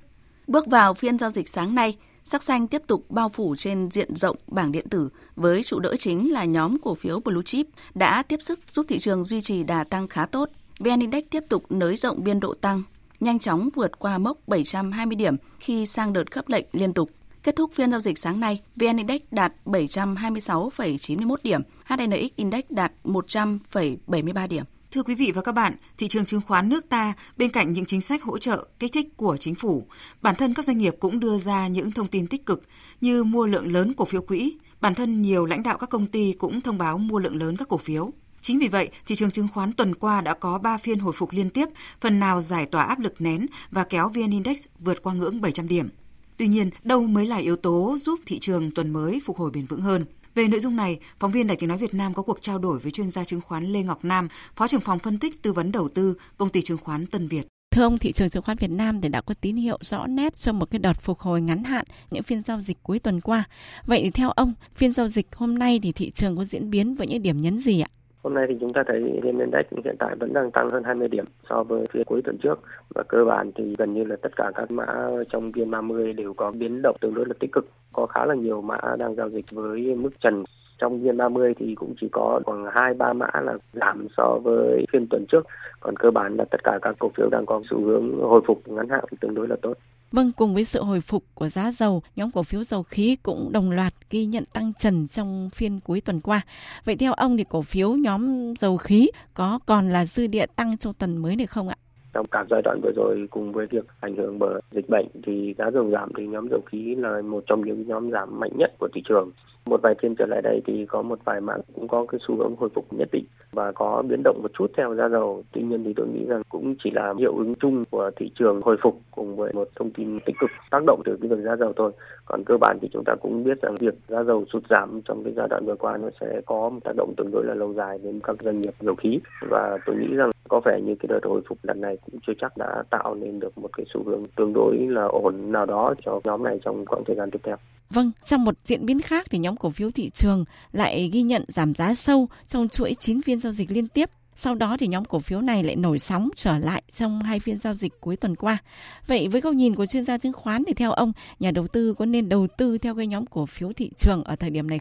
Bước vào phiên giao dịch sáng nay, sắc xanh tiếp tục bao phủ trên diện rộng bảng điện tử với trụ đỡ chính là nhóm cổ phiếu Blue Chip đã tiếp sức giúp thị trường duy trì đà tăng khá tốt. VN Index tiếp tục nới rộng biên độ tăng, nhanh chóng vượt qua mốc 720 điểm khi sang đợt khớp lệnh liên tục. Kết thúc phiên giao dịch sáng nay, VN Index đạt 726,91 điểm, HNX Index đạt 100,73 điểm. Thưa quý vị và các bạn, thị trường chứng khoán nước ta bên cạnh những chính sách hỗ trợ, kích thích của chính phủ, bản thân các doanh nghiệp cũng đưa ra những thông tin tích cực như mua lượng lớn cổ phiếu quỹ, bản thân nhiều lãnh đạo các công ty cũng thông báo mua lượng lớn các cổ phiếu. Chính vì vậy, thị trường chứng khoán tuần qua đã có 3 phiên hồi phục liên tiếp, phần nào giải tỏa áp lực nén và kéo VN Index vượt qua ngưỡng 700 điểm. Tuy nhiên, đâu mới là yếu tố giúp thị trường tuần mới phục hồi bền vững hơn? Về nội dung này, phóng viên Đài Tiếng Nói Việt Nam có cuộc trao đổi với chuyên gia chứng khoán Lê Ngọc Nam, Phó trưởng phòng phân tích tư vấn đầu tư, Công ty chứng khoán Tân Việt. Thưa ông, thị trường chứng khoán Việt Nam thì đã có tín hiệu rõ nét cho một cái đợt phục hồi ngắn hạn những phiên giao dịch cuối tuần qua. Vậy thì theo ông, phiên giao dịch hôm nay thì thị trường có diễn biến với những điểm nhấn gì ạ? Hôm nay thì chúng ta thấy VN Index hiện tại vẫn đang tăng hơn 20 điểm so với phía cuối tuần trước và cơ bản thì gần như là tất cả các mã trong VN30 đều có biến động tương đối là tích cực. Có khá là nhiều mã đang giao dịch với mức trần. Trong VN30 thì cũng chỉ có khoảng 2-3 mã là giảm so với phiên tuần trước, còn cơ bản là tất cả các cổ phiếu đang có xu hướng hồi phục ngắn hạn tương đối là tốt. Vâng, cùng với sự hồi phục của giá dầu, nhóm cổ phiếu dầu khí cũng đồng loạt ghi nhận tăng trần trong phiên cuối tuần qua. Vậy theo ông thì cổ phiếu nhóm dầu khí có còn là dư địa tăng trong tuần mới này không ạ? Trong cả giai đoạn vừa rồi cùng với việc ảnh hưởng bởi dịch bệnh thì giá dầu giảm thì nhóm dầu khí là một trong những nhóm giảm mạnh nhất của thị trường. Một vài phiên trở lại đây thì có một vài mã cũng có cái xu hướng hồi phục nhất định và có biến động một chút theo giá dầu. Tuy nhiên thì tôi nghĩ rằng cũng chỉ là hiệu ứng chung của thị trường hồi phục cùng với một thông tin tích cực tác động từ cái việc giá dầu thôi. Còn cơ bản thì chúng ta cũng biết rằng việc giá dầu sụt giảm trong cái giai đoạn vừa qua nó sẽ có một tác động tương đối là lâu dài đến các doanh nghiệp dầu khí và tôi nghĩ rằng có vẻ như cái đợt hồi phục lần này cũng chưa chắc đã tạo nên được một cái xu hướng tương đối là ổn nào đó cho nhóm này trong khoảng thời gian tiếp theo. Vâng, trong một diễn biến khác thì nhóm cổ phiếu thị trường lại ghi nhận giảm giá sâu trong chuỗi 9 phiên giao dịch liên tiếp. Sau đó thì nhóm cổ phiếu này lại nổi sóng trở lại trong hai phiên giao dịch cuối tuần qua. Vậy với góc nhìn của chuyên gia chứng khoán thì theo ông, nhà đầu tư có nên đầu tư theo cái nhóm cổ phiếu thị trường ở thời điểm này?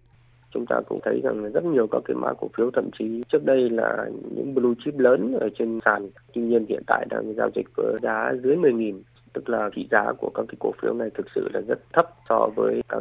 Chúng ta cũng thấy rằng rất nhiều các cái mã cổ phiếu, thậm chí trước đây là những blue chip lớn ở trên sàn, tuy nhiên hiện tại đang giao dịch với giá dưới 10.000, tức là thị giá của các cái cổ phiếu này thực sự là rất thấp so với các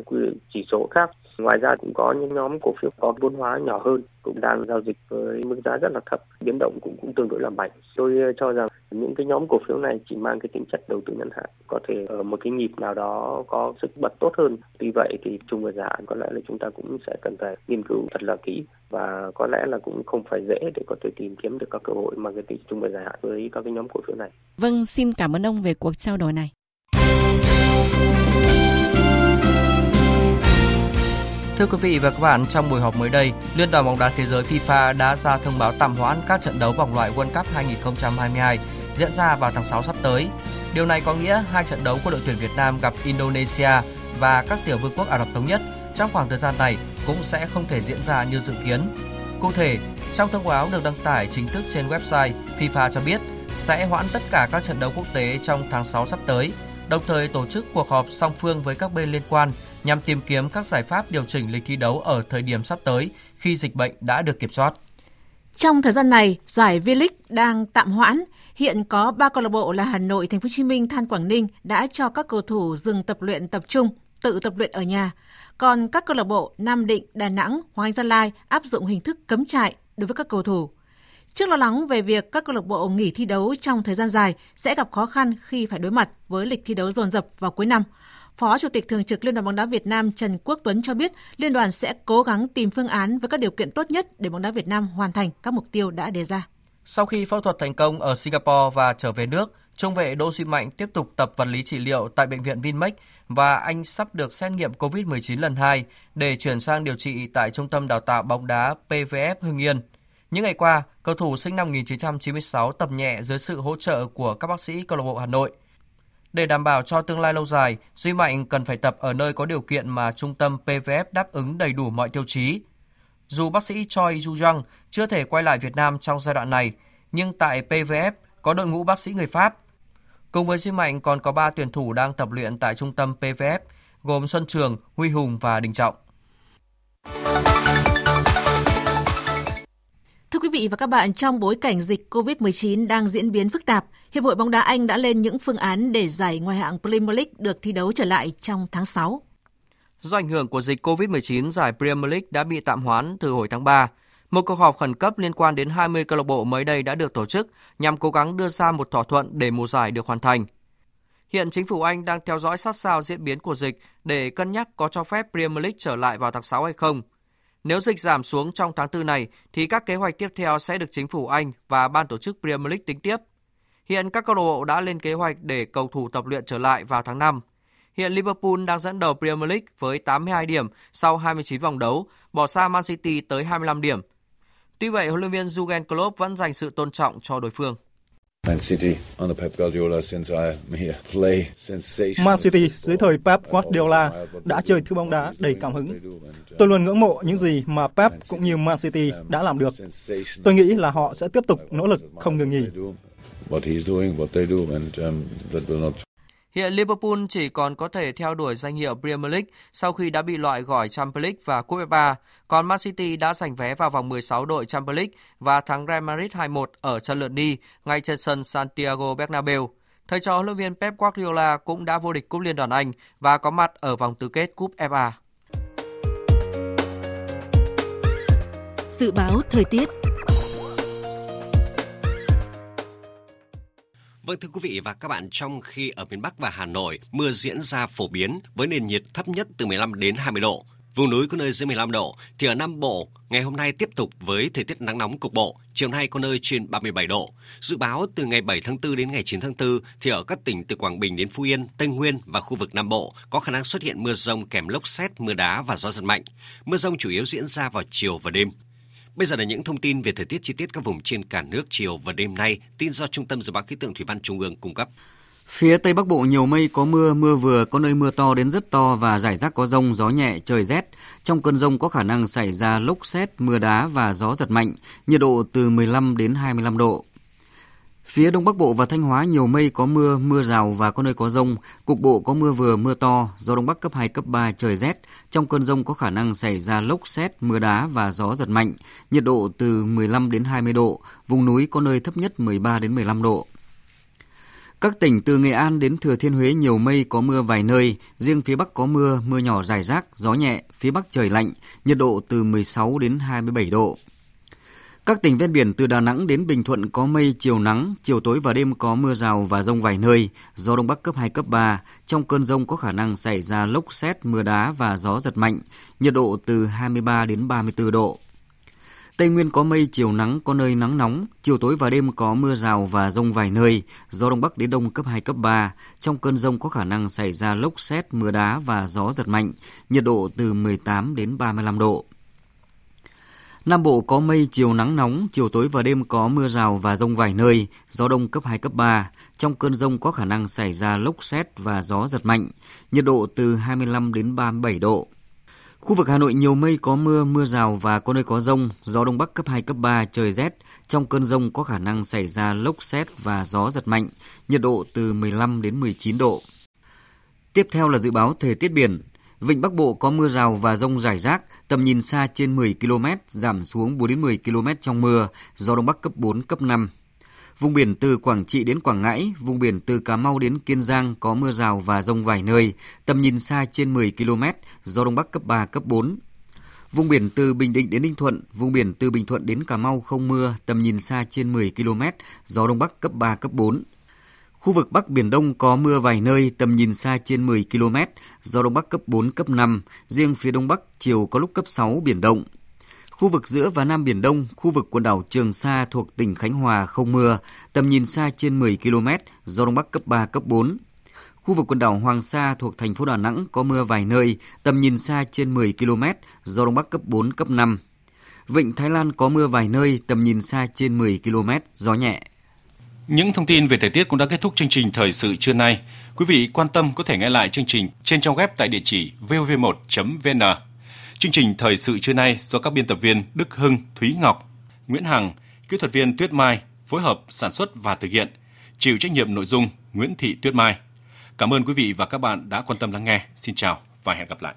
chỉ số khác. Ngoài ra cũng có những nhóm cổ phiếu có vốn hóa nhỏ hơn cũng đang giao dịch với mức giá rất là thấp, biến động cũng tương đối là mạnh. Tôi cho rằng những cái nhóm cổ phiếu này chỉ mang cái tính chất đầu tư ngắn hạn, có thể ở một cái nhịp nào đó có sức bật tốt hơn. Tuy vậy thì chung và giá có lẽ là chúng ta cũng sẽ cần phải nghiên cứu thật là kỹ, và có lẽ là cũng không phải dễ để có thể tìm kiếm được các cơ hội mà cái tỷ chung và giá với các cái nhóm cổ phiếu này. Vâng, xin cảm ơn ông về cuộc trao đổi này. Thưa quý vị và các bạn, trong buổi họp mới đây, Liên đoàn bóng đá thế giới FIFA đã ra thông báo tạm hoãn các trận đấu vòng loại World Cup 2022 diễn ra vào tháng 6 sắp tới. Điều này có nghĩa hai trận đấu của đội tuyển Việt Nam gặp Indonesia và các tiểu vương quốc Ả Rập Thống Nhất trong khoảng thời gian này cũng sẽ không thể diễn ra như dự kiến. Cụ thể, trong thông báo được đăng tải chính thức trên website, FIFA cho biết sẽ hoãn tất cả các trận đấu quốc tế trong tháng 6 sắp tới, đồng thời tổ chức cuộc họp song phương với các bên liên quan nhằm tìm kiếm các giải pháp điều chỉnh lịch thi đấu ở thời điểm sắp tới khi dịch bệnh đã được kiểm soát. Trong thời gian này, giải V-League đang tạm hoãn. Hiện có 3 câu lạc bộ là Hà Nội, Thành phố Hồ Chí Minh, Than Quảng Ninh đã cho các cầu thủ dừng tập luyện tập trung, tự tập luyện ở nhà. Còn các câu lạc bộ Nam Định, Đà Nẵng, Hoàng Anh Gia Lai áp dụng hình thức cấm trại đối với các cầu thủ. Trước lo lắng về việc các câu lạc bộ nghỉ thi đấu trong thời gian dài sẽ gặp khó khăn khi phải đối mặt với lịch thi đấu dồn dập vào cuối năm, Phó Chủ tịch Thường trực Liên đoàn bóng đá Việt Nam Trần Quốc Tuấn cho biết Liên đoàn sẽ cố gắng tìm phương án với các điều kiện tốt nhất để bóng đá Việt Nam hoàn thành các mục tiêu đã đề ra. Sau khi phẫu thuật thành công ở Singapore và trở về nước, trung vệ Đỗ Duy Mạnh tiếp tục tập vật lý trị liệu tại Bệnh viện Vinmec và anh sắp được xét nghiệm COVID-19 lần 2 để chuyển sang điều trị tại Trung tâm Đào tạo bóng đá PVF Hưng Yên. Những ngày qua, cầu thủ sinh năm 1996 tập nhẹ dưới sự hỗ trợ của các bác sĩ câu lạc bộ Hà Nội. Để đảm bảo cho tương lai lâu dài, Duy Mạnh cần phải tập ở nơi có điều kiện mà trung tâm PVF đáp ứng đầy đủ mọi tiêu chí. Dù bác sĩ Choi Yu-jang chưa thể quay lại Việt Nam trong giai đoạn này, nhưng tại PVF có đội ngũ bác sĩ người Pháp. Cùng với Duy Mạnh còn có 3 tuyển thủ đang tập luyện tại trung tâm PVF, gồm Xuân Trường, Huy Hùng và Đình Trọng. Thưa quý vị và các bạn, trong bối cảnh dịch COVID-19 đang diễn biến phức tạp, Hiệp hội bóng đá Anh đã lên những phương án để giải ngoại hạng Premier League được thi đấu trở lại trong tháng 6. Do ảnh hưởng của dịch COVID-19, giải Premier League đã bị tạm hoãn từ hồi tháng 3. Một cuộc họp khẩn cấp liên quan đến 20 câu lạc bộ mới đây đã được tổ chức nhằm cố gắng đưa ra một thỏa thuận để mùa giải được hoàn thành. Hiện chính phủ Anh đang theo dõi sát sao diễn biến của dịch để cân nhắc có cho phép Premier League trở lại vào tháng 6 hay không. Nếu dịch giảm xuống trong tháng 4 này thì các kế hoạch tiếp theo sẽ được chính phủ Anh và ban tổ chức Premier League tính tiếp. Hiện các câu lạc bộ đã lên kế hoạch để cầu thủ tập luyện trở lại vào tháng 5. Hiện Liverpool đang dẫn đầu Premier League với 82 điểm sau 29 vòng đấu, bỏ xa Man City tới 25 điểm. Tuy vậy, huấn luyện viên Jurgen Klopp vẫn dành sự tôn trọng cho đối phương. Man City dưới thời Pep Guardiola đã chơi thứ bóng đá đầy cảm hứng. Tôi luôn ngưỡng mộ những gì mà Pep cũng như Man City đã làm được. Tôi nghĩ là họ sẽ tiếp tục nỗ lực không ngừng nghỉ. Hiện Liverpool chỉ còn có thể theo đuổi danh hiệu Premier League sau khi đã bị loại khỏi Champions League và Cúp FA, còn Man City đã giành vé vào vòng 16 đội Champions League và thắng Real Madrid 2-1 ở trận lượt đi ngay trên sân Santiago Bernabeu. Thầy trò huấn luyện viên Pep Guardiola cũng đã vô địch Cúp Liên đoàn Anh và có mặt ở vòng tứ kết Cúp FA. Dự báo thời tiết. Vâng, thưa quý vị và các bạn, trong khi ở miền Bắc và Hà Nội, mưa diễn ra phổ biến với nền nhiệt thấp nhất từ 15 đến 20 độ. Vùng núi có nơi dưới 15 độ, thì ở Nam Bộ, ngày hôm nay tiếp tục với thời tiết nắng nóng cục bộ, chiều nay có nơi trên 37 độ. Dự báo từ ngày 7 tháng 4 đến ngày 9 tháng 4, thì ở các tỉnh từ Quảng Bình đến Phú Yên, Tây Nguyên và khu vực Nam Bộ có khả năng xuất hiện mưa rông kèm lốc sét, mưa đá và gió giật mạnh. Mưa rông chủ yếu diễn ra vào chiều và đêm. Bây giờ là những thông tin về thời tiết chi tiết các vùng trên cả nước chiều và đêm nay, tin do Trung tâm Dự báo Khí tượng Thủy văn Trung ương cung cấp. Phía Tây Bắc Bộ nhiều mây, có mưa, mưa vừa, có nơi mưa to đến rất to và rải rác có dông, gió nhẹ, trời rét. Trong cơn dông có khả năng xảy ra lốc sét, mưa đá và gió giật mạnh, nhiệt độ từ 15 đến 25 độ. Phía Đông Bắc Bộ và Thanh Hóa nhiều mây, có mưa, mưa rào và có nơi có dông. Cục bộ có mưa vừa, mưa to, gió Đông Bắc cấp 2, cấp 3, trời rét. Trong cơn dông có khả năng xảy ra lốc sét, mưa đá và gió giật mạnh, nhiệt độ từ 15 đến 20 độ, vùng núi có nơi thấp nhất 13 đến 15 độ. Các tỉnh từ Nghệ An đến Thừa Thiên Huế nhiều mây, có mưa vài nơi, riêng phía Bắc có mưa, mưa nhỏ rải rác, gió nhẹ, phía Bắc trời lạnh, nhiệt độ từ 16 đến 27 độ. Các tỉnh ven biển từ Đà Nẵng đến Bình Thuận có mây, chiều nắng, chiều tối và đêm có mưa rào và dông vài nơi, gió Đông Bắc cấp 2, cấp 3, trong cơn dông có khả năng xảy ra lốc sét, mưa đá và gió giật mạnh, nhiệt độ từ 23 đến 34 độ. Tây Nguyên có mây, chiều nắng, có nơi nắng nóng, chiều tối và đêm có mưa rào và dông vài nơi, gió Đông Bắc đến Đông cấp 2, cấp 3, trong cơn dông có khả năng xảy ra lốc sét, mưa đá và gió giật mạnh, nhiệt độ từ 18 đến 35 độ. Nam Bộ có mây, chiều nắng nóng, chiều tối và đêm có mưa rào và dông vài nơi, gió Đông cấp 2, cấp 3, trong cơn dông có khả năng xảy ra lốc sét và gió giật mạnh, nhiệt độ từ 25 đến 37 độ. Khu vực Hà Nội nhiều mây, có mưa, mưa rào và có nơi có dông, gió Đông Bắc cấp 2, cấp 3, trời rét, trong cơn dông có khả năng xảy ra lốc sét và gió giật mạnh, nhiệt độ từ 15 đến 19 độ. Tiếp theo là dự báo thời tiết biển. Vịnh Bắc Bộ có mưa rào và dông rải rác, tầm nhìn xa trên 10 km, giảm xuống 4 đến 10 km trong mưa, gió Đông Bắc cấp 4, cấp 5. Vùng biển từ Quảng Trị đến Quảng Ngãi, vùng biển từ Cà Mau đến Kiên Giang có mưa rào và dông vài nơi, tầm nhìn xa trên 10 km, gió Đông Bắc cấp 3, cấp 4. Vùng biển từ Bình Định đến Ninh Thuận, vùng biển từ Bình Thuận đến Cà Mau không mưa, tầm nhìn xa trên 10 km, gió Đông Bắc cấp 3, cấp 4. Khu vực Bắc Biển Đông có mưa vài nơi, tầm nhìn xa trên 10 km, gió Đông Bắc cấp 4, cấp 5, riêng phía Đông Bắc chiều có lúc cấp 6, biển động. Khu vực giữa và Nam Biển Đông, khu vực quần đảo Trường Sa thuộc tỉnh Khánh Hòa không mưa, tầm nhìn xa trên 10 km, gió Đông Bắc cấp 3, cấp 4. Khu vực quần đảo Hoàng Sa thuộc thành phố Đà Nẵng có mưa vài nơi, tầm nhìn xa trên 10 km, gió Đông Bắc cấp 4, cấp 5. Vịnh Thái Lan có mưa vài nơi, tầm nhìn xa trên 10 km, gió nhẹ. Những thông tin về thời tiết cũng đã kết thúc chương trình Thời sự trưa nay. Quý vị quan tâm có thể nghe lại chương trình trên trang web tại địa chỉ vov1.vn. Chương trình Thời sự trưa nay do các biên tập viên Đức Hưng, Thúy Ngọc, Nguyễn Hằng, kỹ thuật viên Tuyết Mai phối hợp sản xuất và thực hiện, chịu trách nhiệm nội dung Nguyễn Thị Tuyết Mai. Cảm ơn quý vị và các bạn đã quan tâm lắng nghe. Xin chào và hẹn gặp lại.